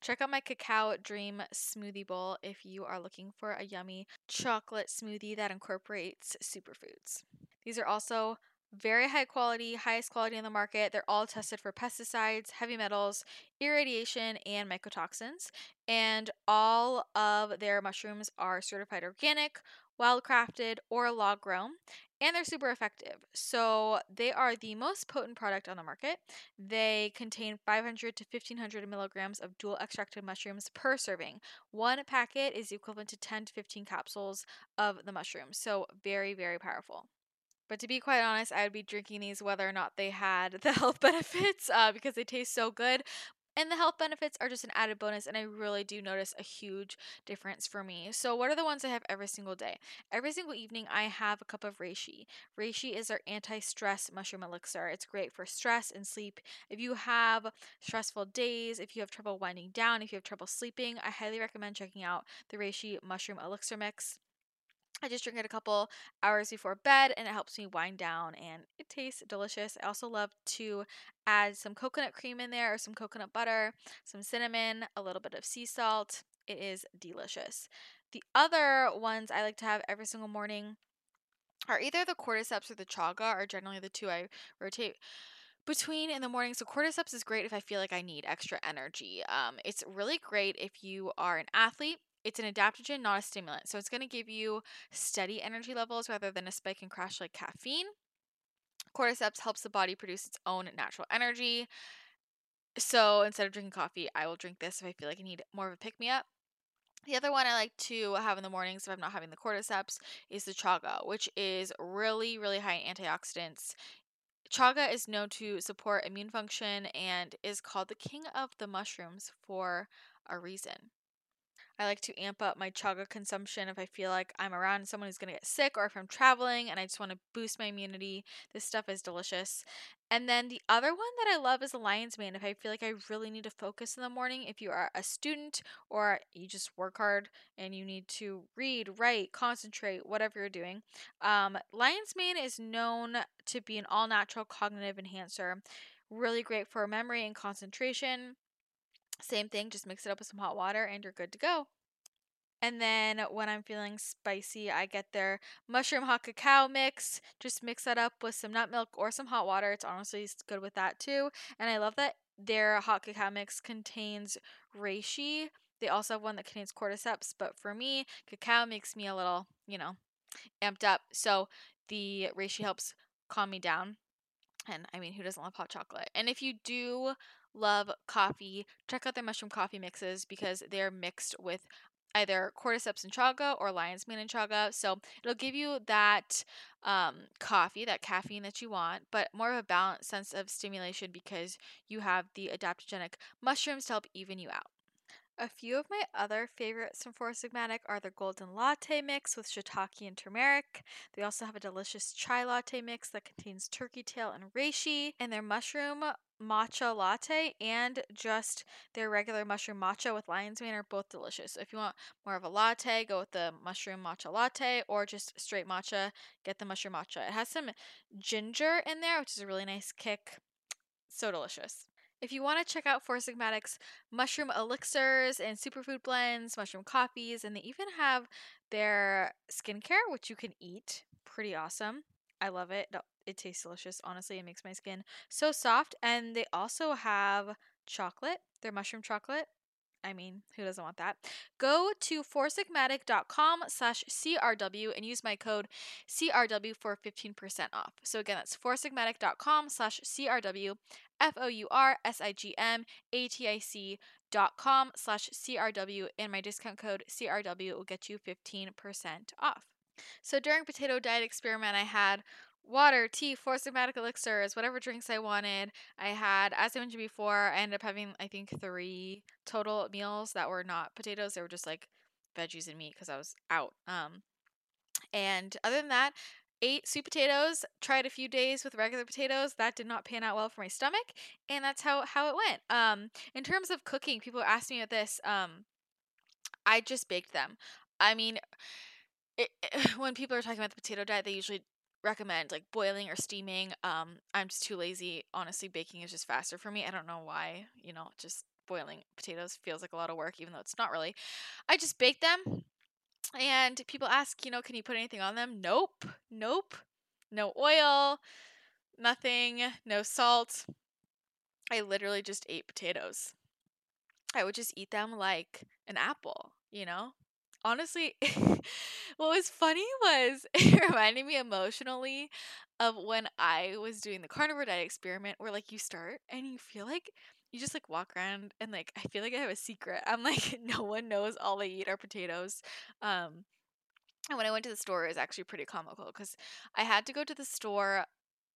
Check out my Cacao Dream Smoothie Bowl if you are looking for a yummy chocolate smoothie that incorporates superfoods. These are also very high quality, highest quality on the market. They're all tested for pesticides, heavy metals, irradiation, and mycotoxins. And all of their mushrooms are certified organic, wildcrafted, or log grown, and they're super effective. So they are the most potent product on the market. They contain 500 to 1,500 milligrams of dual extracted mushrooms per serving. One packet is equivalent to 10 to 15 capsules of the mushroom. So very, very powerful. But to be quite honest, I would be drinking these whether or not they had the health benefits because they taste so good. And the health benefits are just an added bonus, and I really do notice a huge difference for me. So what are the ones I have every single day? Every single evening, I have a cup of reishi. Reishi is our anti-stress mushroom elixir. It's great for stress and sleep. If you have stressful days, if you have trouble winding down, if you have trouble sleeping, I highly recommend checking out the reishi mushroom elixir mix. I just drink it a couple hours before bed, and it helps me wind down, and it tastes delicious. I also love to add some coconut cream in there, or some coconut butter, some cinnamon, a little bit of sea salt. It is delicious. The other ones I like to have every single morning are either the cordyceps or the chaga, are generally the two I rotate between in the morning. So cordyceps is great if I feel like I need extra energy. It's really great if you are an athlete. It's an adaptogen, not a stimulant. So it's going to give you steady energy levels rather than a spike and crash like caffeine. Cordyceps helps the body produce its own natural energy. So instead of drinking coffee, I will drink this if I feel like I need more of a pick-me-up. The other one I like to have in the mornings if I'm not having the cordyceps is the chaga, which is really, really high in antioxidants. Chaga is known to support immune function and is called the king of the mushrooms for a reason. I like to amp up my chaga consumption if I feel like I'm around someone who's going to get sick, or if I'm traveling and I just want to boost my immunity. This stuff is delicious. And then the other one that I love is the lion's mane. If I feel like I really need to focus in the morning, if you are a student or you just work hard and you need to read, write, concentrate, whatever you're doing, lion's mane is known to be an all-natural cognitive enhancer. Really great for memory and concentration. Same thing, just mix it up with some hot water and you're good to go. And then when I'm feeling spicy, I get their mushroom hot cacao mix. Just mix that up with some nut milk or some hot water. It's honestly good with that too. And I love that their hot cacao mix contains reishi. They also have one that contains cordyceps, but for me, cacao makes me a little, amped up. So the reishi helps calm me down. And I mean, who doesn't love hot chocolate? And if you do love coffee, check out their mushroom coffee mixes because they're mixed with either cordyceps and chaga or lion's mane and chaga. So it'll give you that coffee, that caffeine that you want, but more of a balanced sense of stimulation because you have the adaptogenic mushrooms to help even you out. A few of my other favorites from Four Sigmatic are their golden latte mix with shiitake and turmeric. They also have a delicious chai latte mix that contains turkey tail and reishi, and their mushroom matcha latte and just their regular mushroom matcha with lion's mane are both delicious. So if you want more of a latte, go with the mushroom matcha latte, or just straight matcha, get the mushroom matcha. It has some ginger in there, which is a really nice kick. So delicious. If you want to check out Four Sigmatic's mushroom elixirs and superfood blends, mushroom coffees, and they even have their skincare, which you can eat. Pretty awesome. I love it. It tastes delicious. Honestly, it makes my skin so soft. And they also have chocolate, their mushroom chocolate. I mean, who doesn't want that? Go to foursigmatic.com/CRW and use my code CRW for 15% off. So again, that's foursigmatic.com/CRW. foursigmatic.com/CRW, and my discount code CRW will get you 15% off. So during Potato Diet Experiment, I had water, tea, Four Sigmatic elixirs, whatever drinks I wanted. I had, as I mentioned before, I ended up having, I think, 3 total meals that were not potatoes. They were just like veggies and meat because I was out. And other than that, ate sweet potatoes, tried a few days with regular potatoes. That did not pan out well for my stomach, and that's how it went. In terms of cooking, people asked me about this. I just baked them. I mean, when people are talking about the potato diet, they usually recommend like boiling or steaming. I'm just too lazy. Honestly, baking is just faster for me. I don't know why, you know, just boiling potatoes feels like a lot of work, even though it's not really. I just bake them, and people ask, you know, can you put anything on them? Nope. Nope. No oil, nothing, no salt. I literally just ate potatoes. I would just eat them like an apple, you know? Honestly, what was funny was it reminded me emotionally of when I was doing the carnivore diet experiment, where like you start and you feel like you just like walk around and like, I feel like I have a secret. I'm like, no one knows, all I eat are potatoes. And when I went to the store, it was actually pretty comical because I had to go to the store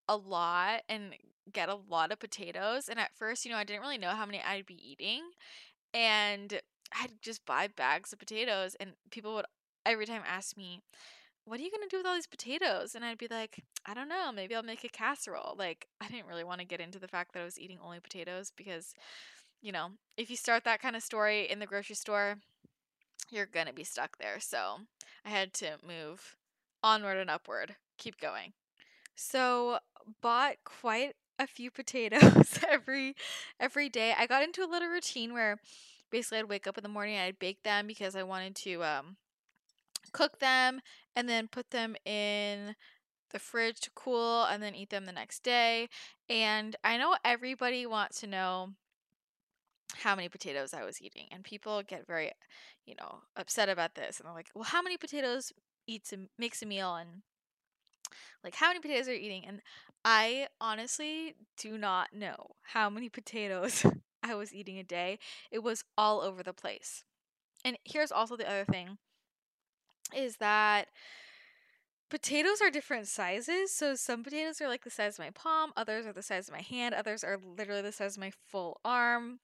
a lot and get a lot of potatoes. And at first, you know, I didn't really know how many I'd be eating, and I'd just buy bags of potatoes, and people would every time ask me, what are you going to do with all these potatoes? And I'd be like, I don't know, maybe I'll make a casserole. Like, I didn't really want to get into the fact that I was eating only potatoes because, you know, if you start that kind of story in the grocery store, you're going to be stuck there. So I had to move onward and upward, keep going. So bought quite a few potatoes every day. I got into a little routine where basically I'd wake up in the morning and I'd bake them because I wanted to cook them and then put them in the fridge to cool and then eat them the next day. And I know everybody wants to know how many potatoes I was eating, and people get very, you know, upset about this, and they're like, well, how many potatoes makes a meal, and like how many potatoes are you eating? And I honestly do not know how many potatoes I was eating a day. It was all over the place. And here's also the other thing, is that potatoes are different sizes. So some potatoes are like the size of my palm, others are the size of my hand, others are literally the size of my full arm,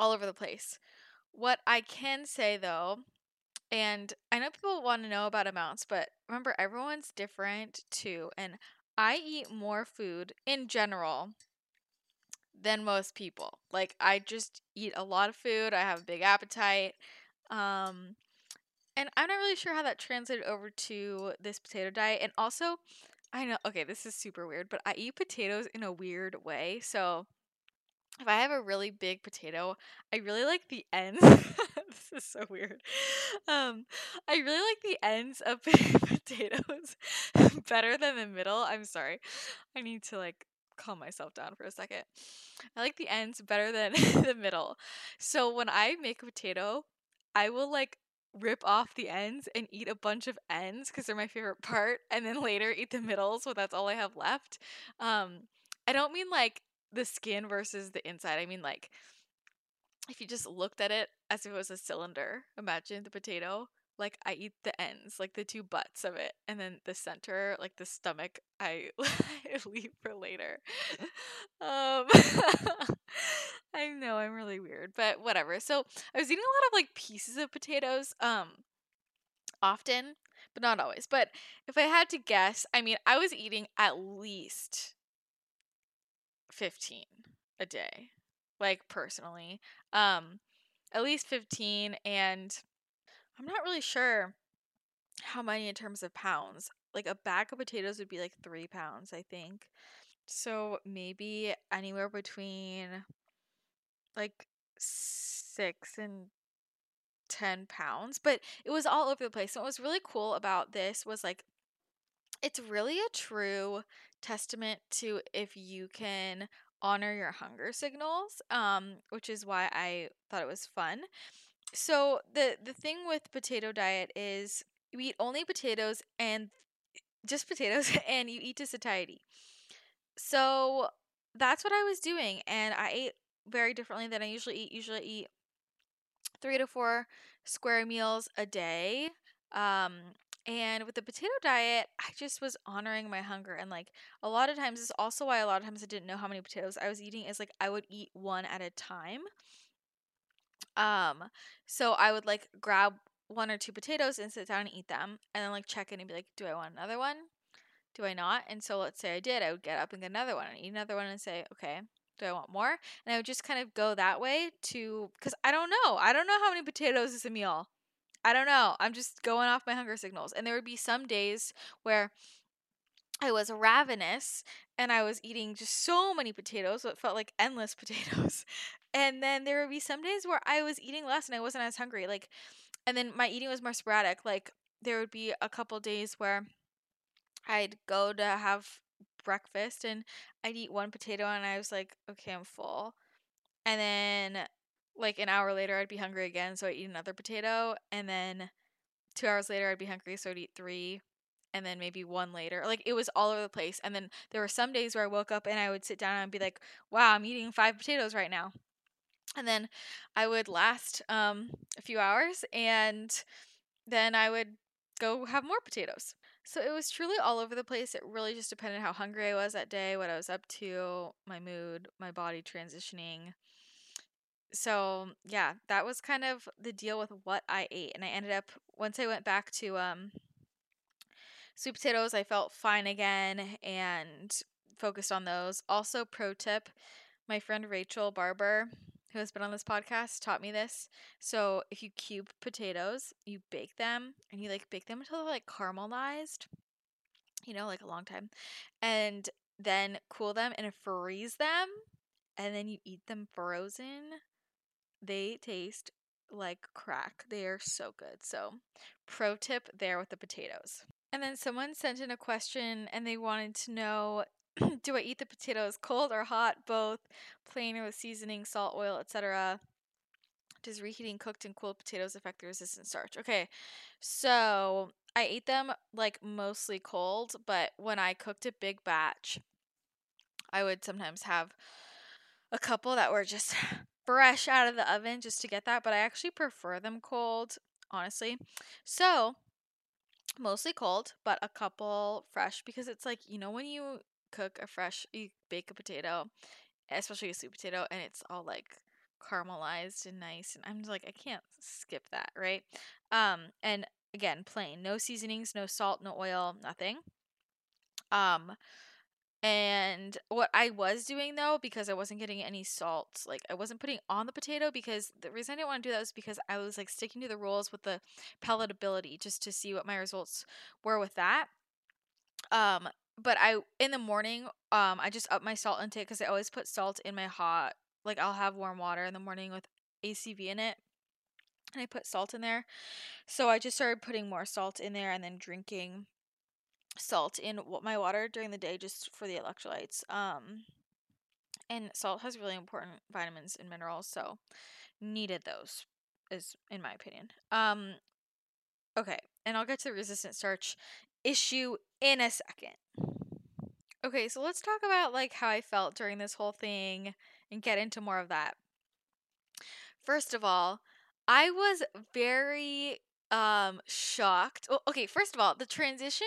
all over the place. What I can say though, and I know people want to know about amounts, but remember, everyone's different too. And I eat more food in general than most people. Like, I just eat a lot of food. I have a big appetite. And I'm not really sure how that translated over to this potato diet. And also, I know, okay, this is super weird, but I eat potatoes in a weird way. So if I have a really big potato, I really like the ends. This is so weird. I really like the ends of potatoes better than the middle. I'm sorry. I need to like calm myself down for a second. I like the ends better than the middle. So when I make a potato, I will like rip off the ends and eat a bunch of ends because they're my favorite part, and then later eat the middle, so that's all I have left. I don't mean like the skin versus the inside. I mean like if you just looked at it as if it was a cylinder, imagine the potato. Like, I eat the ends, like the two butts of it, and then the center, like the stomach, I leave for later. I know I'm really weird, but whatever. So I was eating a lot of like pieces of potatoes, often, but not always. But if I had to guess, I mean, I was eating at least 15 a day, like personally, at least 15, and I'm not really sure how many in terms of pounds. Like a bag of potatoes would be like 3 pounds, I think. So maybe anywhere between like 6 and 10 pounds. But it was all over the place. So what was really cool about this was like, it's really a true testament to if you can honor your hunger signals, which is why I thought it was fun. So the thing with potato diet is you eat only potatoes and just potatoes, and you eat to satiety. So that's what I was doing, and I ate very differently than I usually eat. Usually I eat 3 to 4 square meals a day. And with the potato diet, I just was honoring my hunger. And like a lot of times, this is also why a lot of times I didn't know how many potatoes I was eating, is like I would eat one at a time. So I would like grab 1 or 2 potatoes and sit down and eat them, and then like check in and be like, do I want another one? Do I not? And so let's say I did, I would get up and get another one and eat another one and say, okay, Do I want more? And I would just kind of go that way to, because I don't know. I don't know how many potatoes is a meal. I don't know. I'm just going off my hunger signals. And there would be some days where I was ravenous and I was eating just so many potatoes, so it felt like endless potatoes. And then there would be some days where I was eating less and I wasn't as hungry. Like, and then my eating was more sporadic. Like, there would be a couple days where I'd go to have breakfast and I'd eat one potato and I was like, okay, I'm full. And then like an hour later I'd be hungry again, so I'd eat another potato. And then 2 hours later I'd be hungry, so I'd eat three. And then maybe one later. Like, it was all over the place. And then there were some days where I woke up and I would sit down and be like, wow, I'm eating 5 potatoes right now. And then I would last a few hours, and then I would go have more potatoes. So it was truly all over the place. It really just depended how hungry I was that day, what I was up to, my mood, my body transitioning. So yeah, that was kind of the deal with what I ate. And I ended up, once I went back to sweet potatoes, I felt fine again and focused on those. Also, pro tip, my friend Rachel Barber, who has been on this podcast, taught me this. So if you cube potatoes, you bake them, and you like bake them until they're like caramelized, you know, like a long time, and then cool them and freeze them, and then you eat them frozen. They taste like crack. They are so good. So pro tip there with the potatoes. And then someone sent in a question and they wanted to know, do I eat the potatoes cold or hot, both, plain or with seasoning, salt, oil, etc.? Does reheating cooked and cooled potatoes affect the resistant starch? Okay, so I ate them like mostly cold, but when I cooked a big batch, I would sometimes have a couple that were just fresh out of the oven just to get that, but I actually prefer them cold, honestly. So mostly cold, but a couple fresh, because it's like, you know, when you cook a fresh, you bake a potato, especially a sweet potato, and it's all like caramelized and nice, and I'm just like, I can't skip that, right? And again, plain, no seasonings, no salt, no oil, nothing. And what I was doing though, because I wasn't getting any salt, like I wasn't putting on the potato, because the reason I didn't want to do that was because I was like sticking to the rules with the palatability just to see what my results were with that. But I, in the morning, I just up my salt intake, because I always put salt in my hot, like I'll have warm water in the morning with ACV in it, and I put salt in there. So I just started putting more salt in there and then drinking salt in my water during the day just for the electrolytes. And salt has really important vitamins and minerals, so needed those, is in my opinion. Okay, and I'll get to the resistant starch issue in a second. Okay, so let's talk about like how I felt during this whole thing and get into more of that. First of all, I was very shocked. Well, okay, first of all, the transition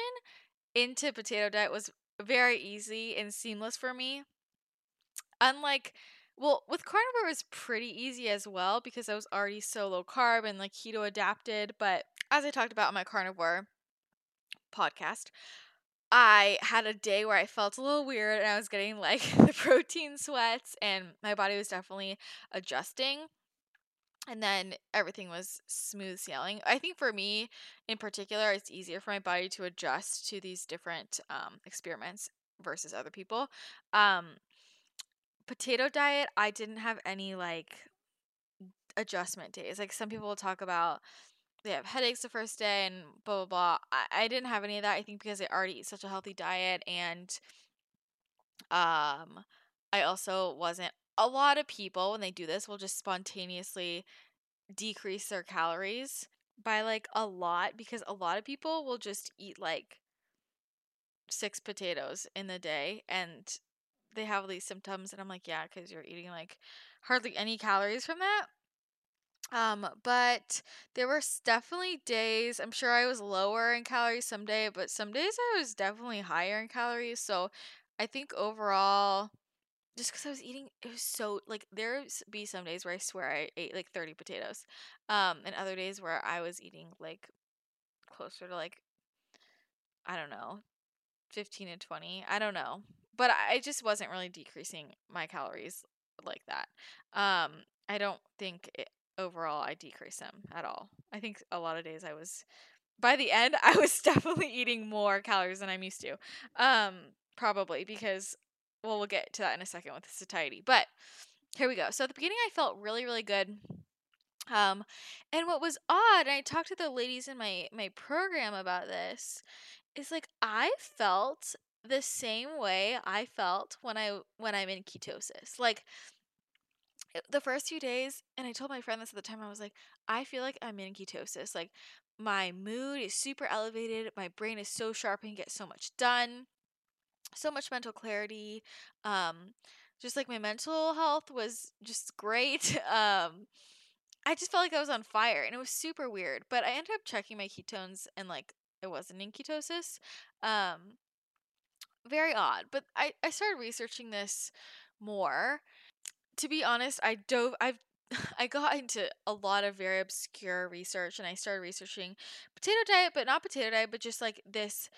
into potato diet was very easy and seamless for me. Unlike, well, with carnivore it was pretty easy as well, because I was already so low carb and like keto adapted. But as I talked about on my carnivore podcast, I had a day where I felt a little weird and I was getting like the protein sweats, and my body was definitely adjusting. And then everything was smooth sailing. I think for me in particular, it's easier for my body to adjust to these different experiments versus other people. Potato diet, I didn't have any like adjustment days. Like some people will talk about they have headaches the first day and blah, blah, blah. I didn't have any of that, I think because I already eat such a healthy diet, and I also wasn't. A lot of people, when they do this, will just spontaneously decrease their calories by like a lot, because a lot of people will just eat like 6 potatoes in the day and they have these symptoms, and I'm like, yeah, because you're eating like hardly any calories from that. But there were definitely days, I'm sure I was lower in calories some day, but some days I was definitely higher in calories. So I think overall, just because I was eating, it was so, like, there'd be some days where I swear I ate, like, 30 potatoes, and other days where I was eating, like, closer to, like, I don't know, 15 to 20. I don't know. But I just wasn't really decreasing my calories like that. I don't think overall I decreased them at all. I think a lot of days I was, by the end, I was definitely eating more calories than I'm used to. Probably because, well, we'll get to that in a second with the satiety. But here we go. So at the beginning, I felt really, really good. And what was odd, and I talked to the ladies in my program about this, is like I felt the same way I felt when I'm in ketosis. Like the first few days, and I told my friend this at the time, I was like, I feel like I'm in ketosis. Like my mood is super elevated. My brain is so sharp and gets so much done, so much mental clarity. Just like my mental health was just great. I just felt like I was on fire, and it was super weird, but I ended up checking my ketones and like it wasn't in ketosis. Very odd, but I started researching this more. To be honest, I got into a lot of very obscure research, and I started researching potato diet, but not potato diet, but just like this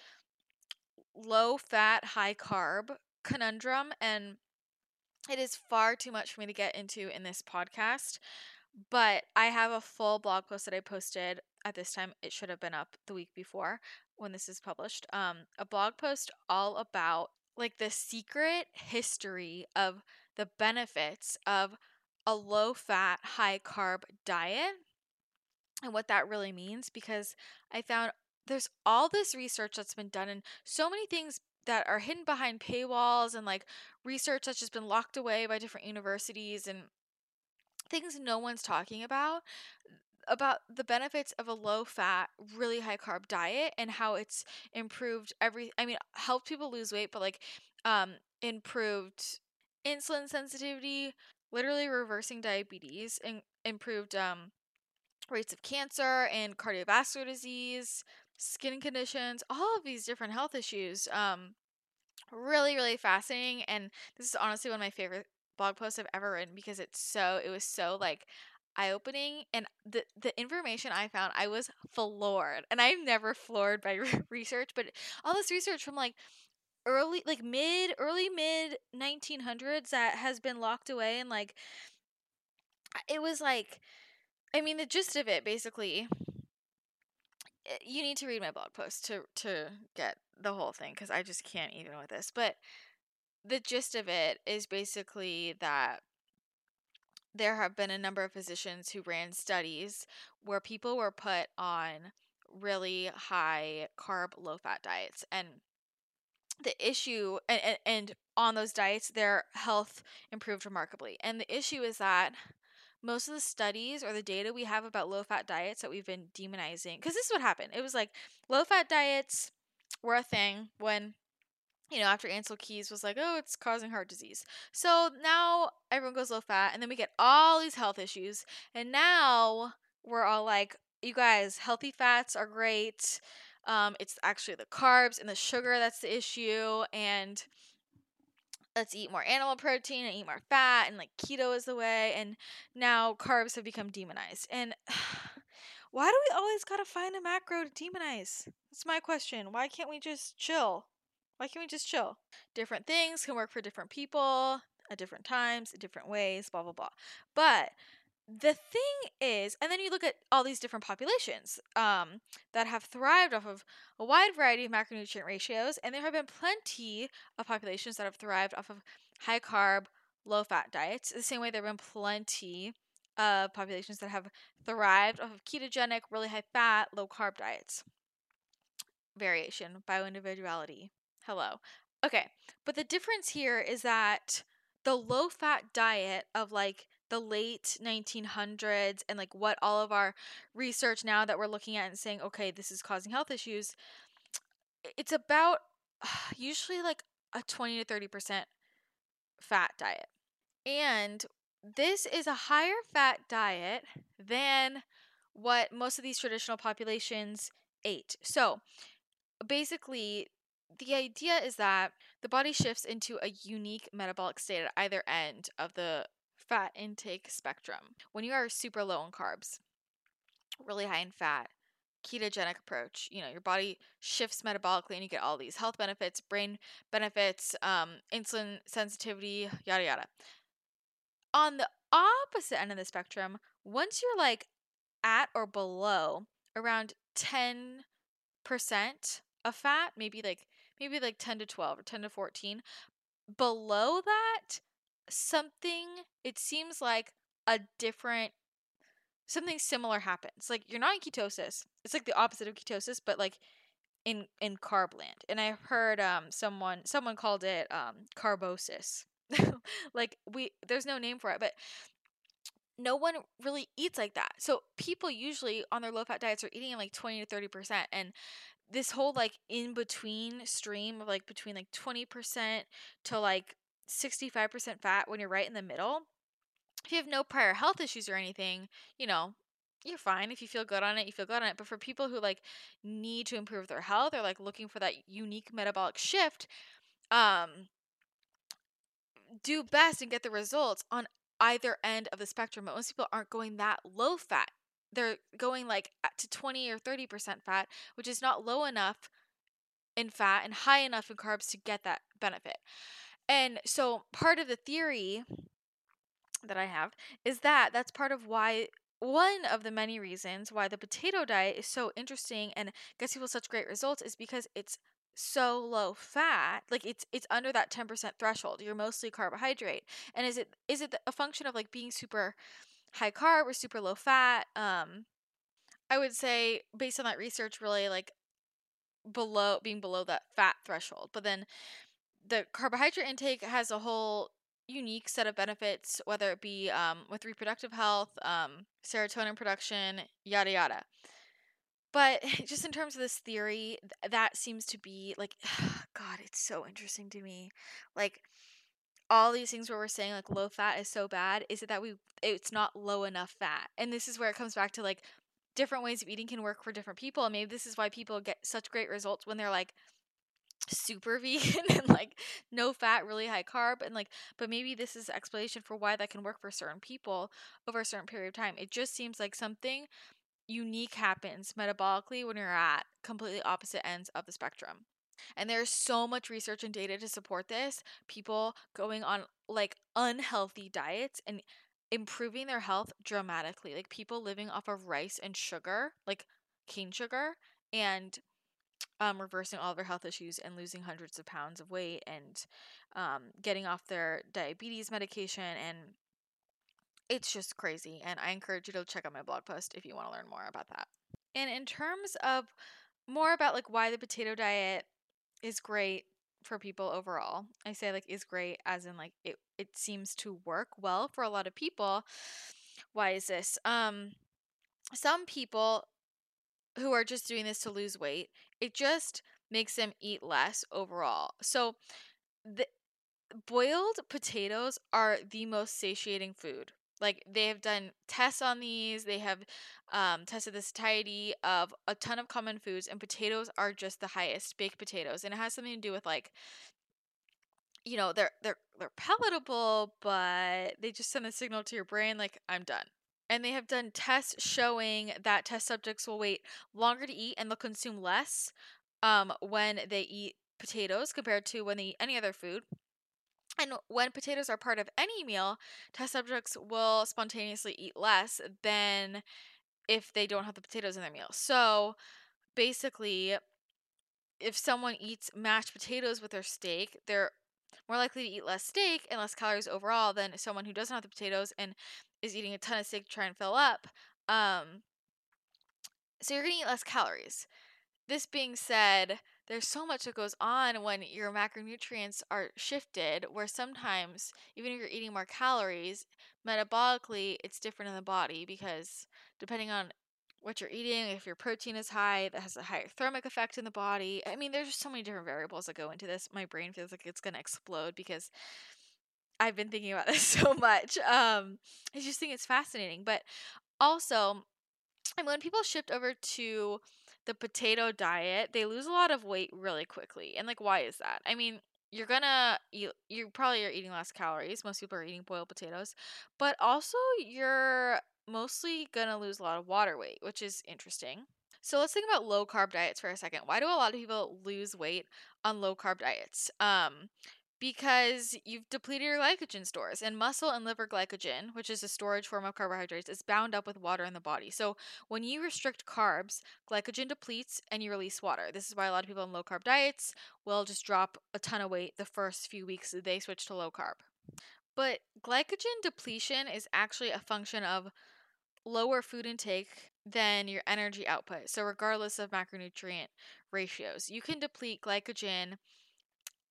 low fat, high carb conundrum. And it is far too much for me to get into in this podcast, but I have a full blog post that I posted at this time. It should have been up the week before when this is published. A blog post all about like the secret history of the benefits of a low fat, high carb diet and what that really means, because I found there's all this research that's been done and so many things that are hidden behind paywalls and like research that's just been locked away by different universities and things no one's talking about the benefits of a low fat, really high carb diet and how it's improved helped people lose weight, but like improved insulin sensitivity, literally reversing diabetes, and improved rates of cancer and cardiovascular disease, skin conditions, all of these different health issues. Really, really fascinating. And this is honestly one of my favorite blog posts I've ever written because it was so like eye-opening, and the information I found, I was floored. And I'm never floored by research, but all this research from like early mid 1900s that has been locked away, and like it was like, I mean, the gist of it basically, you need to read my blog post to get the whole thing because I just can't even with this, but the gist of it is basically that there have been a number of physicians who ran studies where people were put on really high carb, low fat diets. And the issue, and on those diets, their health improved remarkably. And the issue is that most of the studies or the data we have about low fat diets that we've been demonizing, because this is what happened. It was like low fat diets were a thing when, you know, after Ansel Keys was like, oh, it's causing heart disease. So now everyone goes low fat, and then we get all these health issues. And now we're all like, you guys, healthy fats are great. It's actually the carbs and the sugar that's the issue. And let's eat more animal protein and eat more fat. And like keto is the way. And now carbs have become demonized. And why do we always got to find a macro to demonize? That's my question. Why can't we just chill? Why can't we just chill? Different things can work for different people at different times, in different ways, blah, blah, blah. But the thing is, and then you look at all these different populations that have thrived off of a wide variety of macronutrient ratios, and there have been plenty of populations that have thrived off of high carb, low fat diets, the same way there have been plenty of populations that have thrived off of ketogenic, really high fat, low carb diets. Variation, bioindividuality. Hello. Okay. But the difference here is that the low fat diet of like the late 1900s and like what all of our research now that we're looking at and saying, okay, this is causing health issues, it's about usually like a 20 to 30% fat diet. And this is a higher fat diet than what most of these traditional populations ate. So basically, the idea is that the body shifts into a unique metabolic state at either end of the fat intake spectrum. When you are super low in carbs, really high in fat, ketogenic approach. You know, your body shifts metabolically and you get all these health benefits, brain benefits, insulin sensitivity, yada, yada. On the opposite end of the spectrum, once you're like at or below around 10% of fat, maybe like 10 to 12 or 10 to 14, below that, something similar happens. Like, you're not in ketosis. It's like the opposite of ketosis, but like in carb land. And I've heard someone called it carbosis. Like, there's no name for it, but no one really eats like that. So people usually on their low-fat diets are eating like 20 to 30%. And this whole like in-between stream of like between like 20% to like 65% fat, when you're right in the middle, if you have no prior health issues or anything, you know, you're fine. If you feel good on it, you feel good on it. But for people who like need to improve their health or like looking for that unique metabolic shift, do best and get the results on either end of the spectrum. But most people aren't going that low fat. They're going like to 20 or 30% fat, which is not low enough in fat and high enough in carbs to get that benefit. And so part of the theory that I have is that that's part of why, one of the many reasons why the potato diet is so interesting and gets people such great results, is because it's so low fat. Like, it's under that 10% threshold. You're mostly carbohydrate. And is it a function of like being super high carb or super low fat? I would say, based on that research, really like being below that fat threshold. But then the carbohydrate intake has a whole unique set of benefits, whether it be with reproductive health, serotonin production, yada, yada. But just in terms of this theory, that seems to be like, God, it's so interesting to me. Like, all these things where we're saying like low fat is so bad, is it that it's not low enough fat? And this is where it comes back to like different ways of eating can work for different people. And maybe this is why people get such great results when they're like super vegan and like no fat, really high carb, and like, but maybe this is explanation for why that can work for certain people over a certain period of time. It just seems like something unique happens metabolically when you're at completely opposite ends of the spectrum. And there's so much research and data to support this. People going on like unhealthy diets and improving their health dramatically. Like, people living off of rice and sugar, like cane sugar, and reversing all of their health issues and losing hundreds of pounds of weight, and getting off their diabetes medication. And it's just crazy. And I encourage you to check out my blog post if you want to learn more about that. And in terms of more about like why the potato diet is great for people overall, I say like is great as in like it seems to work well for a lot of people. Why is this? Some people who are just doing this to lose weight, it just makes them eat less overall. So the boiled potatoes are the most satiating food. Like, they have done tests on these. They have tested the satiety of a ton of common foods, and potatoes are just the highest, baked potatoes. And it has something to do with like, you know, they're palatable, but they just send a signal to your brain like, I'm done. And they have done tests showing that test subjects will wait longer to eat, and they'll consume less when they eat potatoes compared to when they eat any other food. And when potatoes are part of any meal, test subjects will spontaneously eat less than if they don't have the potatoes in their meal. So basically, if someone eats mashed potatoes with their steak, they're more likely to eat less steak and less calories overall than someone who doesn't have the potatoes and is eating a ton of steak to try and fill up. So you're going to eat less calories. This being said, there's so much that goes on when your macronutrients are shifted, where sometimes, even if you're eating more calories, metabolically it's different in the body, because depending on what you're eating, if your protein is high, that has a higher thermic effect in the body. I mean, there's just so many different variables that go into this. My brain feels like it's going to explode because I've been thinking about this so much. I just think it's fascinating. But also, and when people shift over to the potato diet, they lose a lot of weight really quickly. And like, why is that? I mean, you probably are eating less calories. Most people are eating boiled potatoes, but also you're mostly going to lose a lot of water weight, which is interesting. So let's think about low carb diets for a second. Why do a lot of people lose weight on low carb diets? Because you've depleted your glycogen stores, and muscle and liver glycogen, which is a storage form of carbohydrates, is bound up with water in the body. So when you restrict carbs, glycogen depletes and you release water. This is why a lot of people on low carb diets will just drop a ton of weight the first few weeks that they switch to low carb. But glycogen depletion is actually a function of lower food intake than your energy output. So regardless of macronutrient ratios, you can deplete glycogen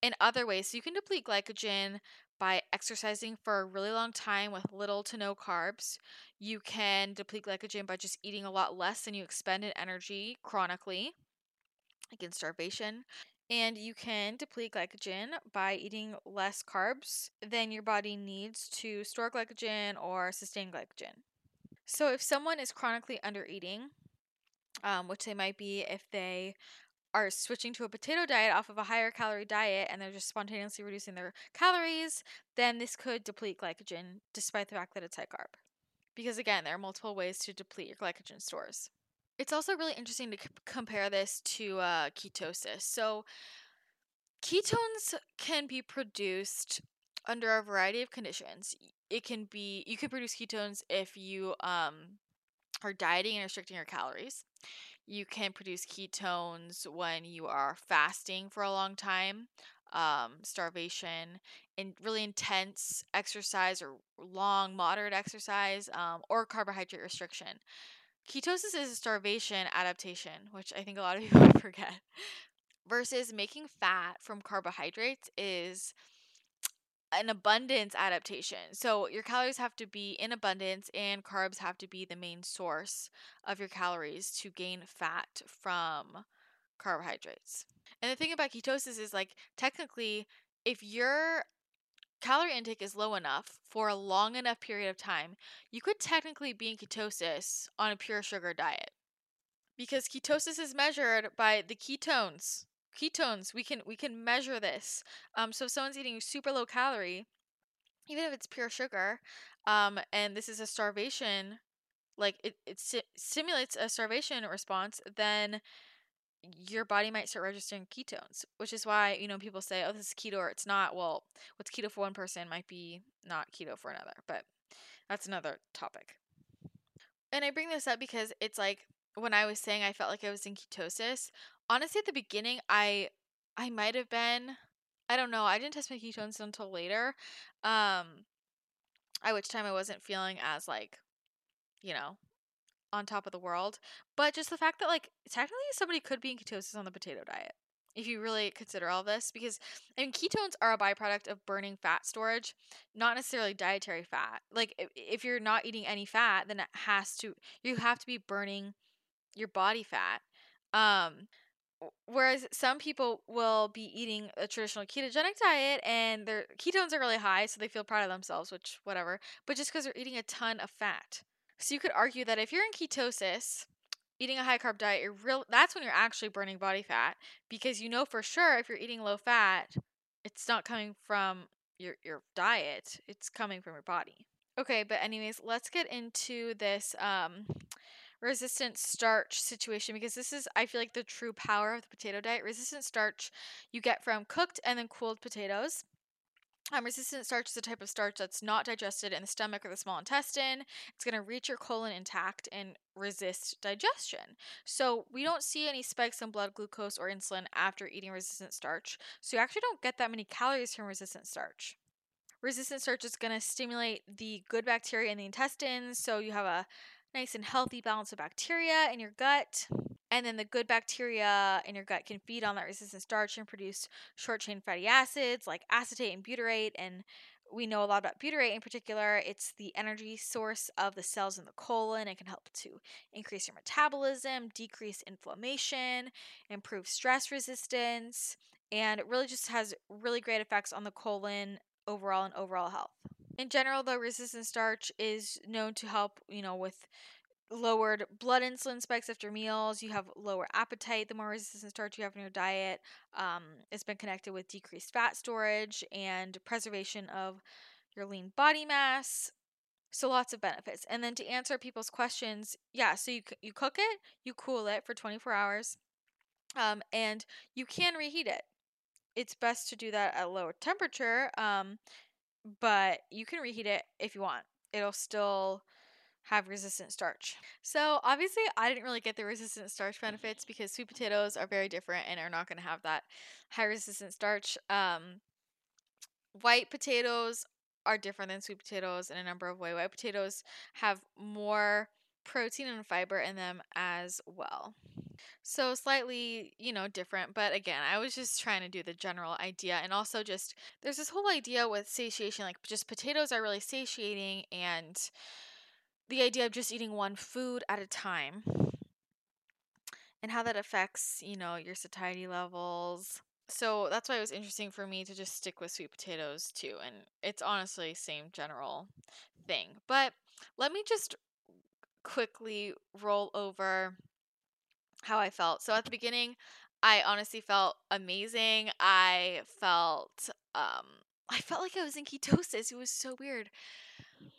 in other ways. So you can deplete glycogen by exercising for a really long time with little to no carbs. You can deplete glycogen by just eating a lot less than you expend in energy chronically, like in starvation. And you can deplete glycogen by eating less carbs than your body needs to store glycogen or sustain glycogen. So if someone is chronically under-eating, which they might be if they are switching to a potato diet off of a higher calorie diet and they're just spontaneously reducing their calories, then this could deplete glycogen despite the fact that it's high carb. Because again, there are multiple ways to deplete your glycogen stores. It's also really interesting to compare this to ketosis. So ketones can be produced under a variety of conditions. You can produce ketones if you are dieting and restricting your calories. You can produce ketones when you are fasting for a long time, starvation, and really intense exercise or long, moderate exercise, or carbohydrate restriction. Ketosis is a starvation adaptation, which I think a lot of people forget, versus making fat from carbohydrates is an abundance adaptation. So your calories have to be in abundance and carbs have to be the main source of your calories to gain fat from carbohydrates. And the thing about ketosis is, like, technically if your calorie intake is low enough for a long enough period of time, you could technically be in ketosis on a pure sugar diet, because ketosis is measured by the ketones. We can measure this. So if someone's eating super low calorie, even if it's pure sugar, and this is a starvation, like it simulates a starvation response, then your body might start registering ketones, which is why, people say, oh, this is keto or it's not. Well, what's keto for one person might be not keto for another, but that's another topic. And I bring this up because it's like, when I was saying I felt like I was in ketosis, honestly, at the beginning, I might have been. I don't know. I didn't test my ketones until later, at which time I wasn't feeling as, like, on top of the world. But just the fact that, like, technically somebody could be in ketosis on the potato diet, if you really consider all this, because ketones are a byproduct of burning fat storage, not necessarily dietary fat. Like, if you're not eating any fat, then you have to be burning your body fat. Whereas some people will be eating a traditional ketogenic diet and their ketones are really high, so they feel proud of themselves, which whatever, but just because they're eating a ton of fat. So you could argue that if you're in ketosis, eating a high carb diet, that's when you're actually burning body fat, because for sure if you're eating low fat, it's not coming from your diet, it's coming from your body. Okay, but anyways, let's get into this resistant starch situation, because this is, I feel like, the true power of the potato diet. Resistant starch you get from cooked and then cooled potatoes. Resistant starch is a type of starch that's not digested in the stomach or the small intestine. It's going to reach your colon intact and resist digestion. So we don't see any spikes in blood glucose or insulin after eating resistant starch. So you actually don't get that many calories from resistant starch. Resistant starch is going to stimulate the good bacteria in the intestines, so you have a nice and healthy balance of bacteria in your gut, and then the good bacteria in your gut can feed on that resistant starch and produce short chain fatty acids like acetate and butyrate. And we know a lot about butyrate in particular. It's the energy source of the cells in the colon. It can help to increase your metabolism, decrease inflammation, improve stress resistance, and it really just has really great effects on the colon overall and overall health. In general, though, resistant starch is known to help, with lowered blood insulin spikes after meals. You have lower appetite the more resistant starch you have in your diet. It's been connected with decreased fat storage and preservation of your lean body mass. So lots of benefits. And then to answer people's questions, yeah, so you cook it, you cool it for 24 hours, and you can reheat it. It's best to do that at lower temperature, but you can reheat it if you want. It'll still have resistant starch. So obviously I didn't really get the resistant starch benefits because sweet potatoes are very different and are not going to have that high resistant starch. White potatoes are different than sweet potatoes in a number of ways. White potatoes have more protein and fiber in them as well. So slightly, different. But again, I was just trying to do the general idea. And also just there's this whole idea with satiation, like just potatoes are really satiating, and the idea of just eating one food at a time and how that affects, your satiety levels. So that's why it was interesting for me to just stick with sweet potatoes too. And it's honestly same general thing. But let me just quickly roll over how I felt. So at the beginning, I honestly felt amazing. I felt like I was in ketosis. It was so weird.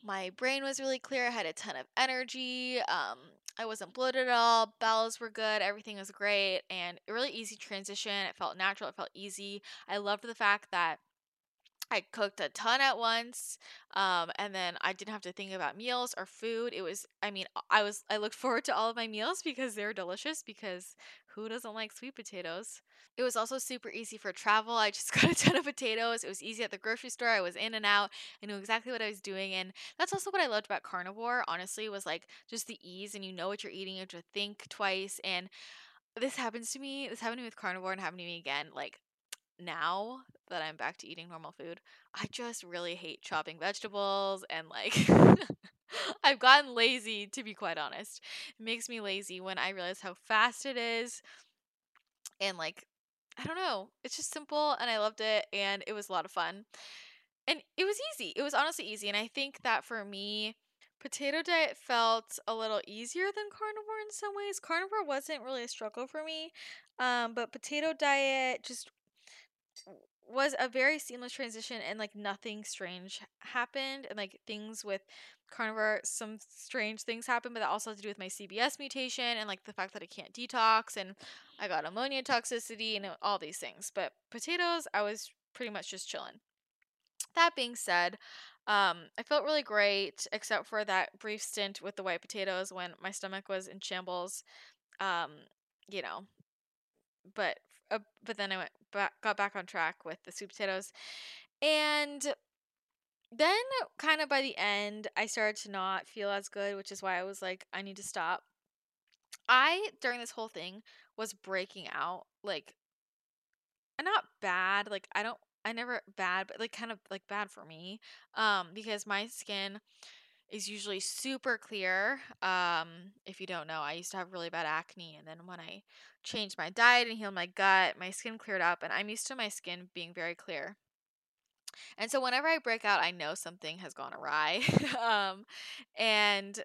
My brain was really clear. I had a ton of energy. I wasn't bloated at all. Bowels were good. Everything was great. And a really easy transition. It felt natural. It felt easy. I loved the fact that I cooked a ton at once, and then I didn't have to think about meals or food. I looked forward to all of my meals because they were delicious, because who doesn't like sweet potatoes? It was also super easy for travel. I just got a ton of potatoes. It was easy at the grocery store. I was in and out. I knew exactly what I was doing. And that's also what I loved about carnivore, honestly, was like just the ease, and you know what you're eating. You have to think twice. And this happens to me. This happened to me with carnivore and happened to me again, like, now that I'm back to eating normal food, I just really hate chopping vegetables and like I've gotten lazy, to be quite honest. It makes me lazy when I realize how fast it is, and like, I don't know, it's just simple, and I loved it, and it was a lot of fun, and it was easy. It was honestly easy. And I think that for me, potato diet felt a little easier than carnivore in some ways. Carnivore wasn't really a struggle for me, but potato diet just was a very seamless transition, and like nothing strange happened. And like things with carnivore, some strange things happened, but that also had to do with my CBS mutation and like the fact that I can't detox, and I got ammonia toxicity and all these things. But potatoes, I was pretty much just chilling. That being said, I felt really great, except for that brief stint with the white potatoes when my stomach was in shambles, but then I got back on track with the sweet potatoes. And then kind of by the end, I started to not feel as good, which is why I was like, I need to stop. I, during this whole thing, was breaking out, like, not bad, like, but like kind of like bad for me, because my skin is usually super clear. If you don't know, I used to have really bad acne, and then when I changed my diet and healed my gut, my skin cleared up, and I'm used to my skin being very clear. And so whenever I break out, I know something has gone awry. And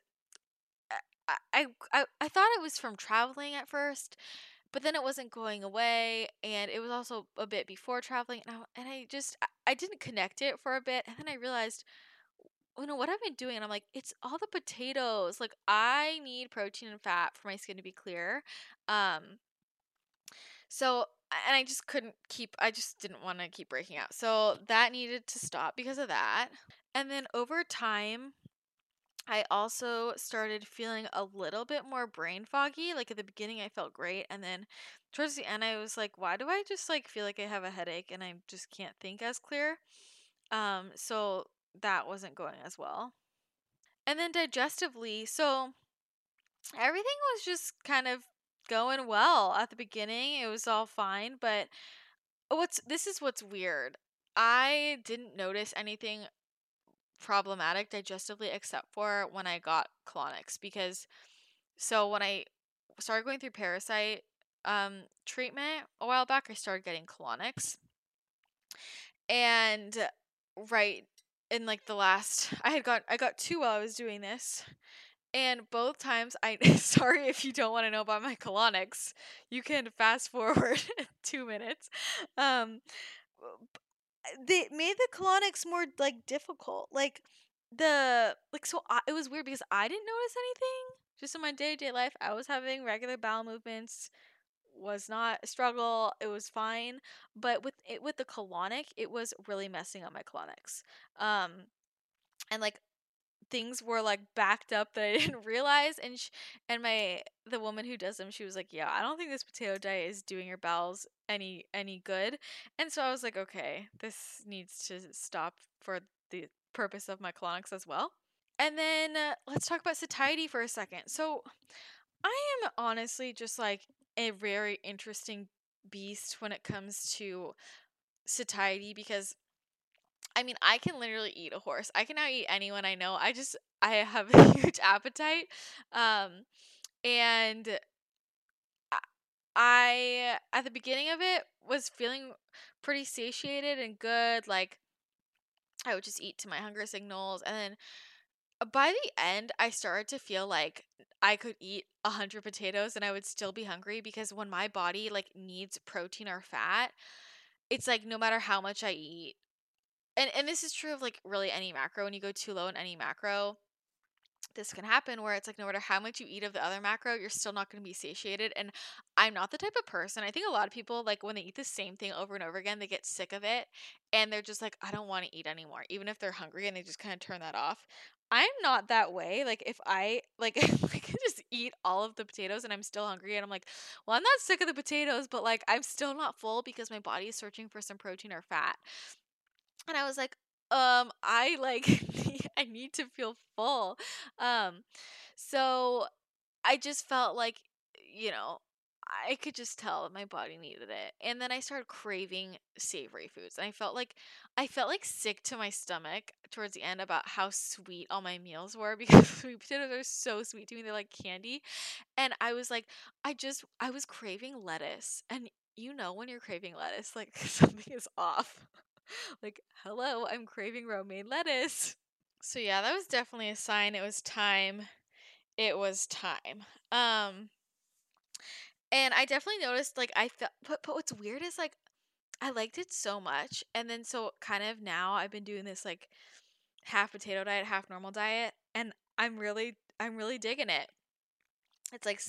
I thought it was from traveling at first, but then it wasn't going away, and it was also a bit before traveling, and I didn't connect it for a bit, and then I realized, what I've been doing, and I'm like, it's all the potatoes. Like, I need protein and fat for my skin to be clear. And I just didn't want to keep breaking out. So that needed to stop because of that. And then over time, I also started feeling a little bit more brain foggy. Like, at the beginning, I felt great. And then towards the end, I was like, why do I just like feel like I have a headache and I just can't think as clear? So that wasn't going as well. And then digestively, so everything was just kind of going well at the beginning. It was all fine, but this is what's weird. I didn't notice anything problematic digestively except for when I got colonics, because when I started going through parasite treatment a while back, I started getting colonics. And right in like the last, I got two while I was doing this, and both times sorry if you don't want to know about my colonics, you can fast forward 2 minutes. They made the colonics more like difficult. Like it was weird because I didn't notice anything. Just in my day-to-day life, I was having regular bowel movements, was not a struggle, it was fine. But with the colonic, it was really messing up my colonics. And like things were like backed up that I didn't realize. And the woman who does them, she was like, yeah, I don't think this potato diet is doing your bowels any good. And so I was like, okay, this needs to stop for the purpose of my colonics as well. And then let's talk about satiety for a second. So I am honestly just like a very interesting beast when it comes to satiety, because I mean, I can literally eat a horse. I can now eat anyone I know. I have a huge appetite. And I, at the beginning of it, was feeling pretty satiated and good. Like, I would just eat to my hunger signals. And then by the end, I started to feel like I could eat 100 potatoes and I would still be hungry, because when my body like needs protein or fat, it's like no matter how much I eat, and this is true of like really any macro. When you go too low in any macro, this can happen where it's like no matter how much you eat of the other macro, you're still not going to be satiated. And I'm not the type of person. I think a lot of people, like when they eat the same thing over and over again, they get sick of it and they're just like, I don't want to eat anymore, even if they're hungry, and they just kind of turn that off. I'm not that way. Like if I like I could just eat all of the potatoes and I'm still hungry, and I'm like, well, I'm not sick of the potatoes, but like I'm still not full because my body is searching for some protein or fat. And I was like, I like, I need to feel full. So I just felt like, you know, I could just tell my body needed it. And then I started craving savory foods. And I felt like sick to my stomach towards the end about how sweet all my meals were, because sweet potatoes are so sweet to me. They're like candy. And I was like, I was craving lettuce. And you know, when you're craving lettuce, like something is off. Like, hello, I'm craving romaine lettuce. So yeah, that was definitely a sign. It was time. It was time. And I definitely noticed, like, I felt, but what's weird is, like, I liked it so much. And then so kind of now I've been doing this, like, half potato diet, half normal diet. And I'm really digging it. It's like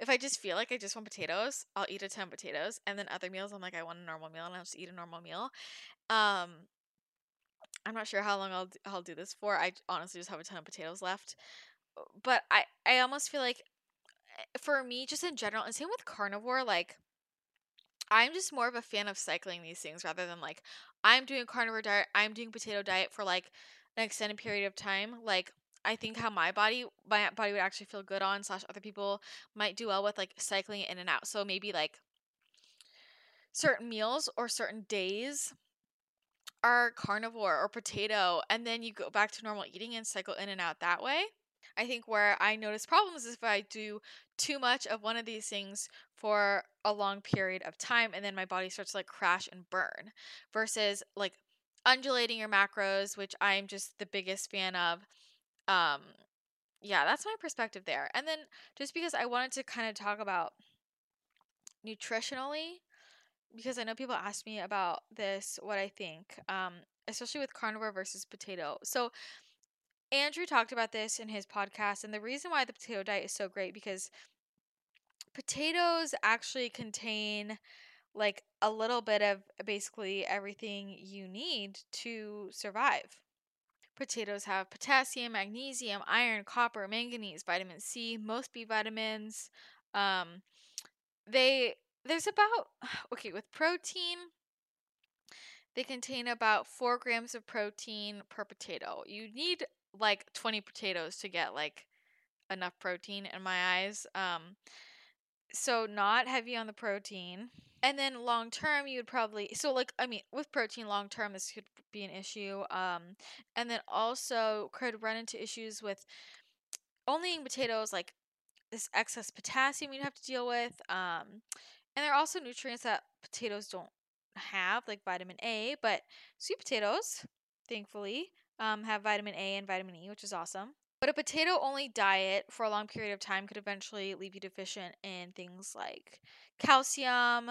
if I just feel like I just want potatoes, I'll eat a ton of potatoes. And then other meals, I'm like, I want a normal meal, and I'll just eat a normal meal. I'm not sure how long I'll do this for. I honestly just have a ton of potatoes left. But I almost feel like, for me, just in general, and same with carnivore, like, I'm just more of a fan of cycling these things rather than, like, I'm doing a carnivore diet, I'm doing potato diet for, like, an extended period of time. Like, I think how my body would actually feel good on, / other people might do well with, like, cycling in and out. So maybe, like, certain meals or certain days are carnivore or potato, and then you go back to normal eating and cycle in and out that way. I think where I notice problems is if I do too much of one of these things for a long period of time, and then my body starts to, like, crash and burn, versus, like, undulating your macros, which I'm just the biggest fan of. Yeah, that's my perspective there. And then just because I wanted to kind of talk about nutritionally, because I know people ask me about this, what I think, especially with carnivore versus potato. So Andrew talked about this in his podcast, and the reason why the potato diet is so great, because potatoes actually contain like a little bit of basically everything you need to survive. Potatoes have potassium, magnesium, iron, copper, manganese, vitamin C, most B vitamins. With protein, they contain about 4 grams of protein per potato. You need like 20 potatoes to get like enough protein in my eyes. So not heavy on the protein. And then long term, you would probably, so like, I mean, with protein long term, this could be an issue. And then also could run into issues with only eating potatoes, like this excess potassium you'd have to deal with. And there are also nutrients that potatoes don't have, like vitamin A, but sweet potatoes, thankfully, have vitamin A and vitamin E, which is awesome. But a potato-only diet for a long period of time could eventually leave you deficient in things like calcium,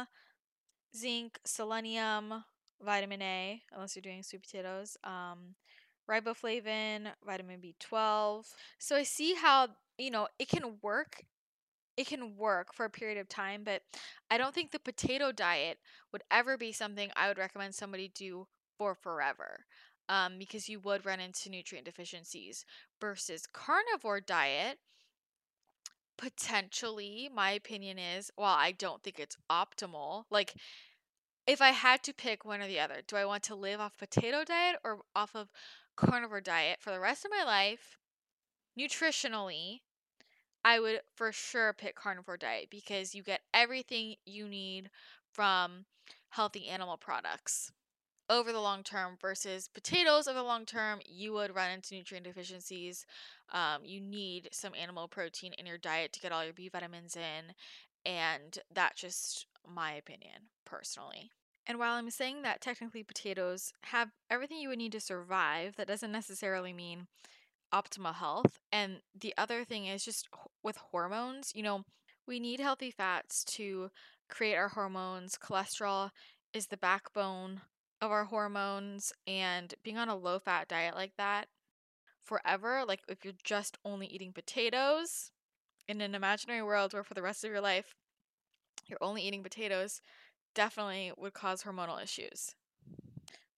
zinc, selenium, vitamin A, unless you're doing sweet potatoes, riboflavin, vitamin B12. So I see how, you know, it can work for a period of time, but I don't think the potato diet would ever be something I would recommend somebody do for forever, because you would run into nutrient deficiencies. Versus carnivore diet, potentially, my opinion is, well, I don't think it's optimal. Like, if I had to pick one or the other, do I want to live off potato diet or off of carnivore diet for the rest of my life? Nutritionally, I would for sure pick carnivore diet because you get everything you need from healthy animal products over the long term, versus potatoes over the long term, you would run into nutrient deficiencies. You need some animal protein in your diet to get all your B vitamins in, and that's just my opinion personally. And while I'm saying that technically potatoes have everything you would need to survive, that doesn't necessarily mean optimal health. And the other thing is just with hormones, you know, we need healthy fats to create our hormones. Cholesterol is the backbone of our hormones, and being on a low fat diet like that forever, like if you're just only eating potatoes in an imaginary world where for the rest of your life you're only eating potatoes, definitely would cause hormonal issues.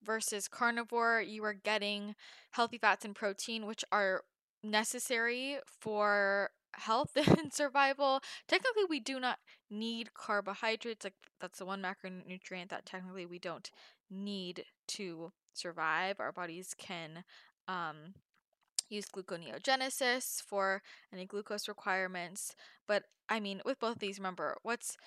Versus carnivore, you are getting healthy fats and protein, which are necessary for health and survival. Technically, we do not need carbohydrates. Like, that's the one macronutrient that technically we don't need to survive. Our bodies can use gluconeogenesis for any glucose requirements. But I mean, with both of these, remember, what's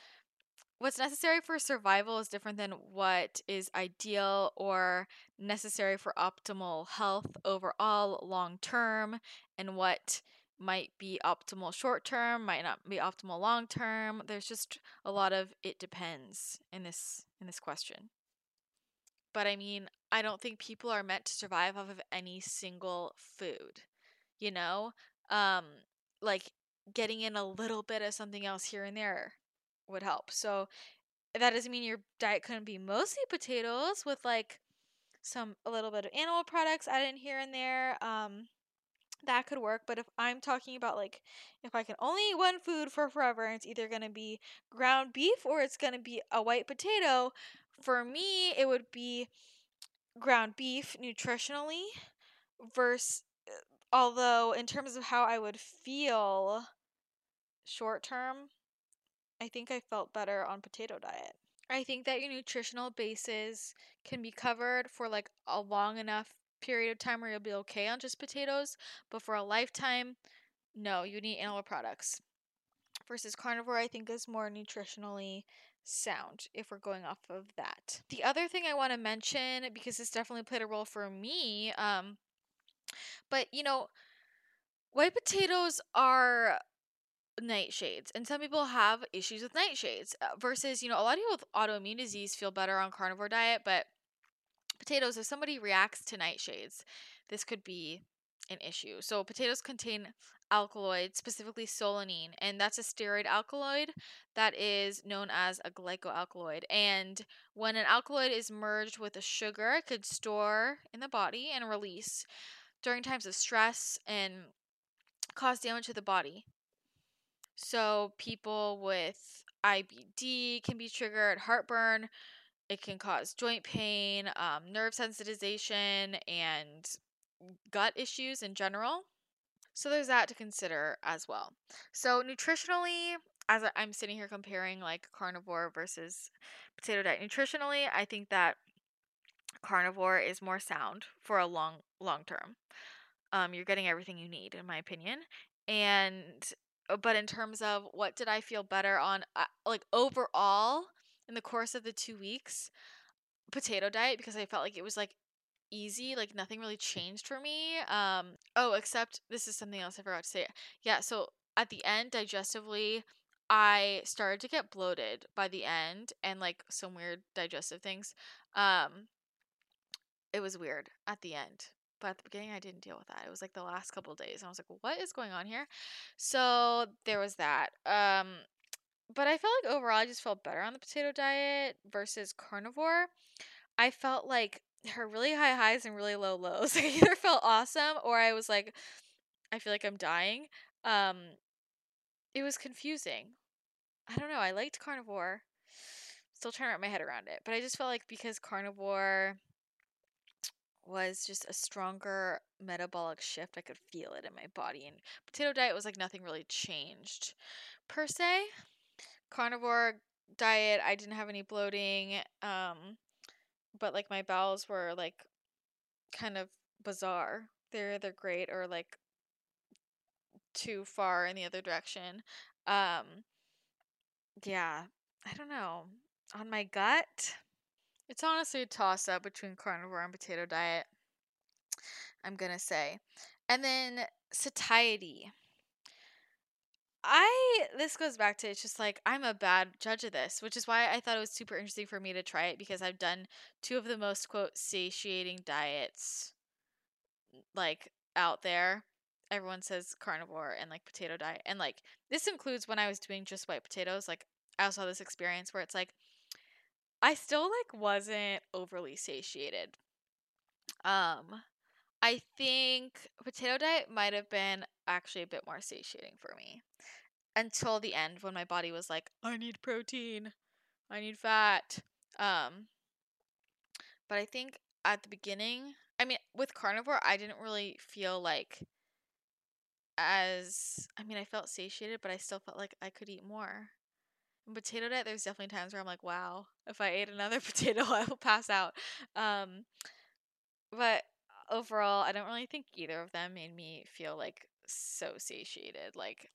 necessary for survival is different than what is ideal or necessary for optimal health overall long term, and what might be optimal short term might not be optimal long term. There's just a lot of it depends in this question. But I mean, I don't think people are meant to survive off of any single food, you know? Like getting in a little bit of something else here and there would help. So that doesn't mean your diet couldn't be mostly potatoes with like a little bit of animal products added in here and there. That could work. But if I'm talking about like, if I can only eat one food for forever and it's either going to be ground beef or it's going to be a white potato, for me, it would be ground beef nutritionally, although in terms of how I would feel short term, I think I felt better on potato diet. I think that your nutritional bases can be covered for like a long enough period of time where you'll be okay on just potatoes, but for a lifetime, no, you need animal products. Versus carnivore, I think, is more nutritionally sound if we're going off of that. The other thing I want to mention, because this definitely played a role for me, but you know, white potatoes are nightshades, and some people have issues with nightshades. Versus, you know, a lot of people with autoimmune disease feel better on carnivore diet, but potatoes, if somebody reacts to nightshades, this could be an issue. So potatoes contain alkaloids, specifically solanine, and that's a steroid alkaloid that is known as a glycoalkaloid. And when an alkaloid is merged with a sugar, it could store in the body and release during times of stress and cause damage to the body. So people with IBD can be triggered, heartburn, it can cause joint pain, nerve sensitization, and gut issues in general. So there's that to consider as well. So nutritionally, as I'm sitting here comparing like carnivore versus potato diet, nutritionally, I think that carnivore is more sound for a long term. You're getting everything you need, in my opinion. But in terms of what did I feel better on, like overall in the course of the 2 weeks, potato diet, because I felt like it was like easy, like nothing really changed for me. Except this is something else I forgot to say. Yeah, so at the end, digestively, I started to get bloated by the end and like some weird digestive things. It was weird at the end, but at the beginning I didn't deal with that. It was like the last couple of days and I was like, what is going on here? So there was that. But I felt like overall I just felt better on the potato diet versus carnivore. I felt like her really high highs and really low lows. I either felt awesome or I was like, I feel like I'm dying. It was confusing. I don't know. I liked carnivore. Still trying to wrap my head around it. But I just felt like because carnivore was just a stronger metabolic shift, I could feel it in my body. And potato diet was like nothing really changed per se. Carnivore diet, I didn't have any bloating. But like my bowels were like kind of bizarre. They're either great or like too far in the other direction. Yeah, I don't know. On my gut, it's honestly a toss-up between carnivore and potato diet, I'm going to say. And then satiety. This goes back to, it's just like, I'm a bad judge of this, which is why I thought it was super interesting for me to try it, because I've done two of the most, quote, satiating diets, like, out there. Everyone says carnivore and, like, potato diet. And, like, this includes when I was doing just white potatoes. Like, I also had this experience where it's, like, I still, like, wasn't overly satiated. I think potato diet might have been actually a bit more satiating for me until the end when my body was like, I need protein, I need fat. But I think at the beginning, I mean, with carnivore, I didn't really feel like as, I mean, I felt satiated, but I still felt like I could eat more. And potato diet, there's definitely times where I'm like, wow, if I ate another potato, I will pass out. But overall, I don't really think either of them made me feel like so satiated. Like,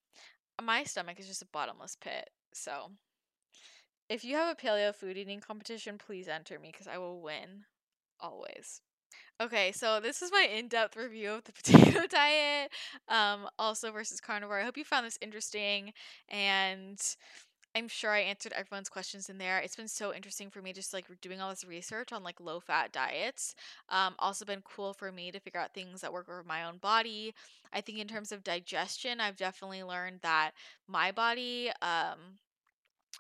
my stomach is just a bottomless pit. So if you have a paleo food eating competition, please enter me because I will win always. Okay, so this is my in-depth review of the potato diet, also versus carnivore. I hope you found this interesting, and I'm sure I answered everyone's questions in there. It's been so interesting for me just like doing all this research on like low-fat diets. Also been cool for me to figure out things that work with my own body. I think in terms of digestion, I've definitely learned that my body, I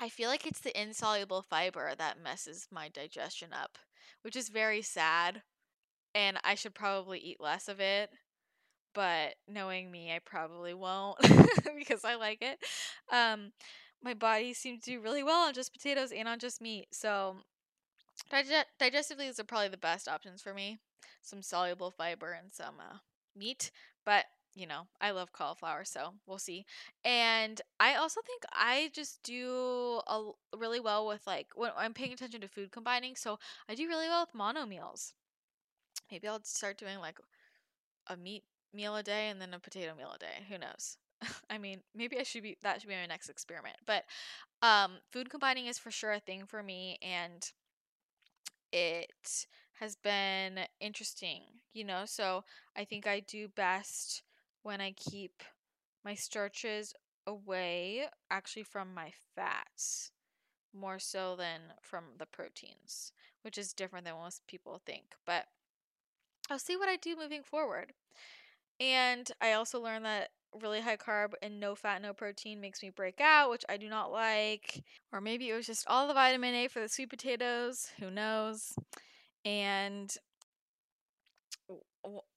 feel like it's the insoluble fiber that messes my digestion up, which is very sad, and I should probably eat less of it. But knowing me, I probably won't because I like it. My body seemed to do really well on just potatoes and on just meat. So digestively, these are probably the best options for me. Some soluble fiber and some meat. But, you know, I love cauliflower, so we'll see. And I also think I just do really well with, like, when I'm paying attention to food combining. So I do really well with mono meals. Maybe I'll start doing, like, a meat meal a day and then a potato meal a day. Who knows? I mean, maybe that should be my next experiment, but, food combining is for sure a thing for me, and it has been interesting, you know, so I think I do best when I keep my starches away actually from my fats more so than from the proteins, which is different than most people think, but I'll see what I do moving forward. And I also learned that really high carb and no fat, no protein makes me break out, which I do not like. Or maybe it was just all the vitamin A for the sweet potatoes. Who knows? And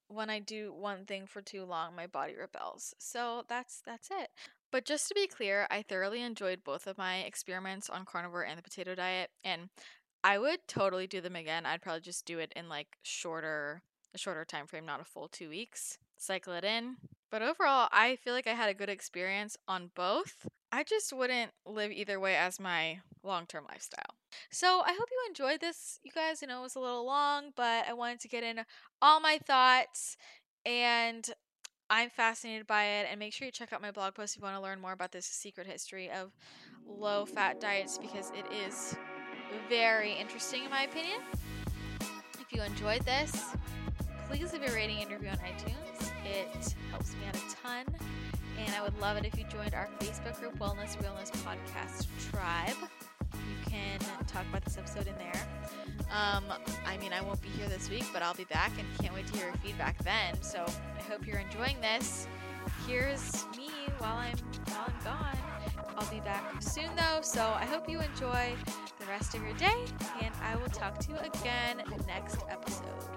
when I do one thing for too long, my body rebels. So that's it. But just to be clear, I thoroughly enjoyed both of my experiments on carnivore and the potato diet. And I would totally do them again. I'd probably just do it in like a shorter time frame, not a full 2 weeks. Cycle it in. But overall, I feel like I had a good experience on both. I just wouldn't live either way as my long-term lifestyle. So I hope you enjoyed this, you guys. I know it was a little long, but I wanted to get in all my thoughts, and I'm fascinated by it. And make sure you check out my blog post if you want to learn more about this secret history of low-fat diets, because it is very interesting in my opinion. If you enjoyed this, please leave a rating and review on iTunes. It helps me out a ton. And I would love it if you joined our Facebook group, Wellness Realness Podcast Tribe. You can talk about this episode in there. I mean, I won't be here this week, but I'll be back and can't wait to hear your feedback then. So I hope you're enjoying this. Here's me while I'm gone. I'll be back soon, though. So I hope you enjoy the rest of your day, and I will talk to you again next episode.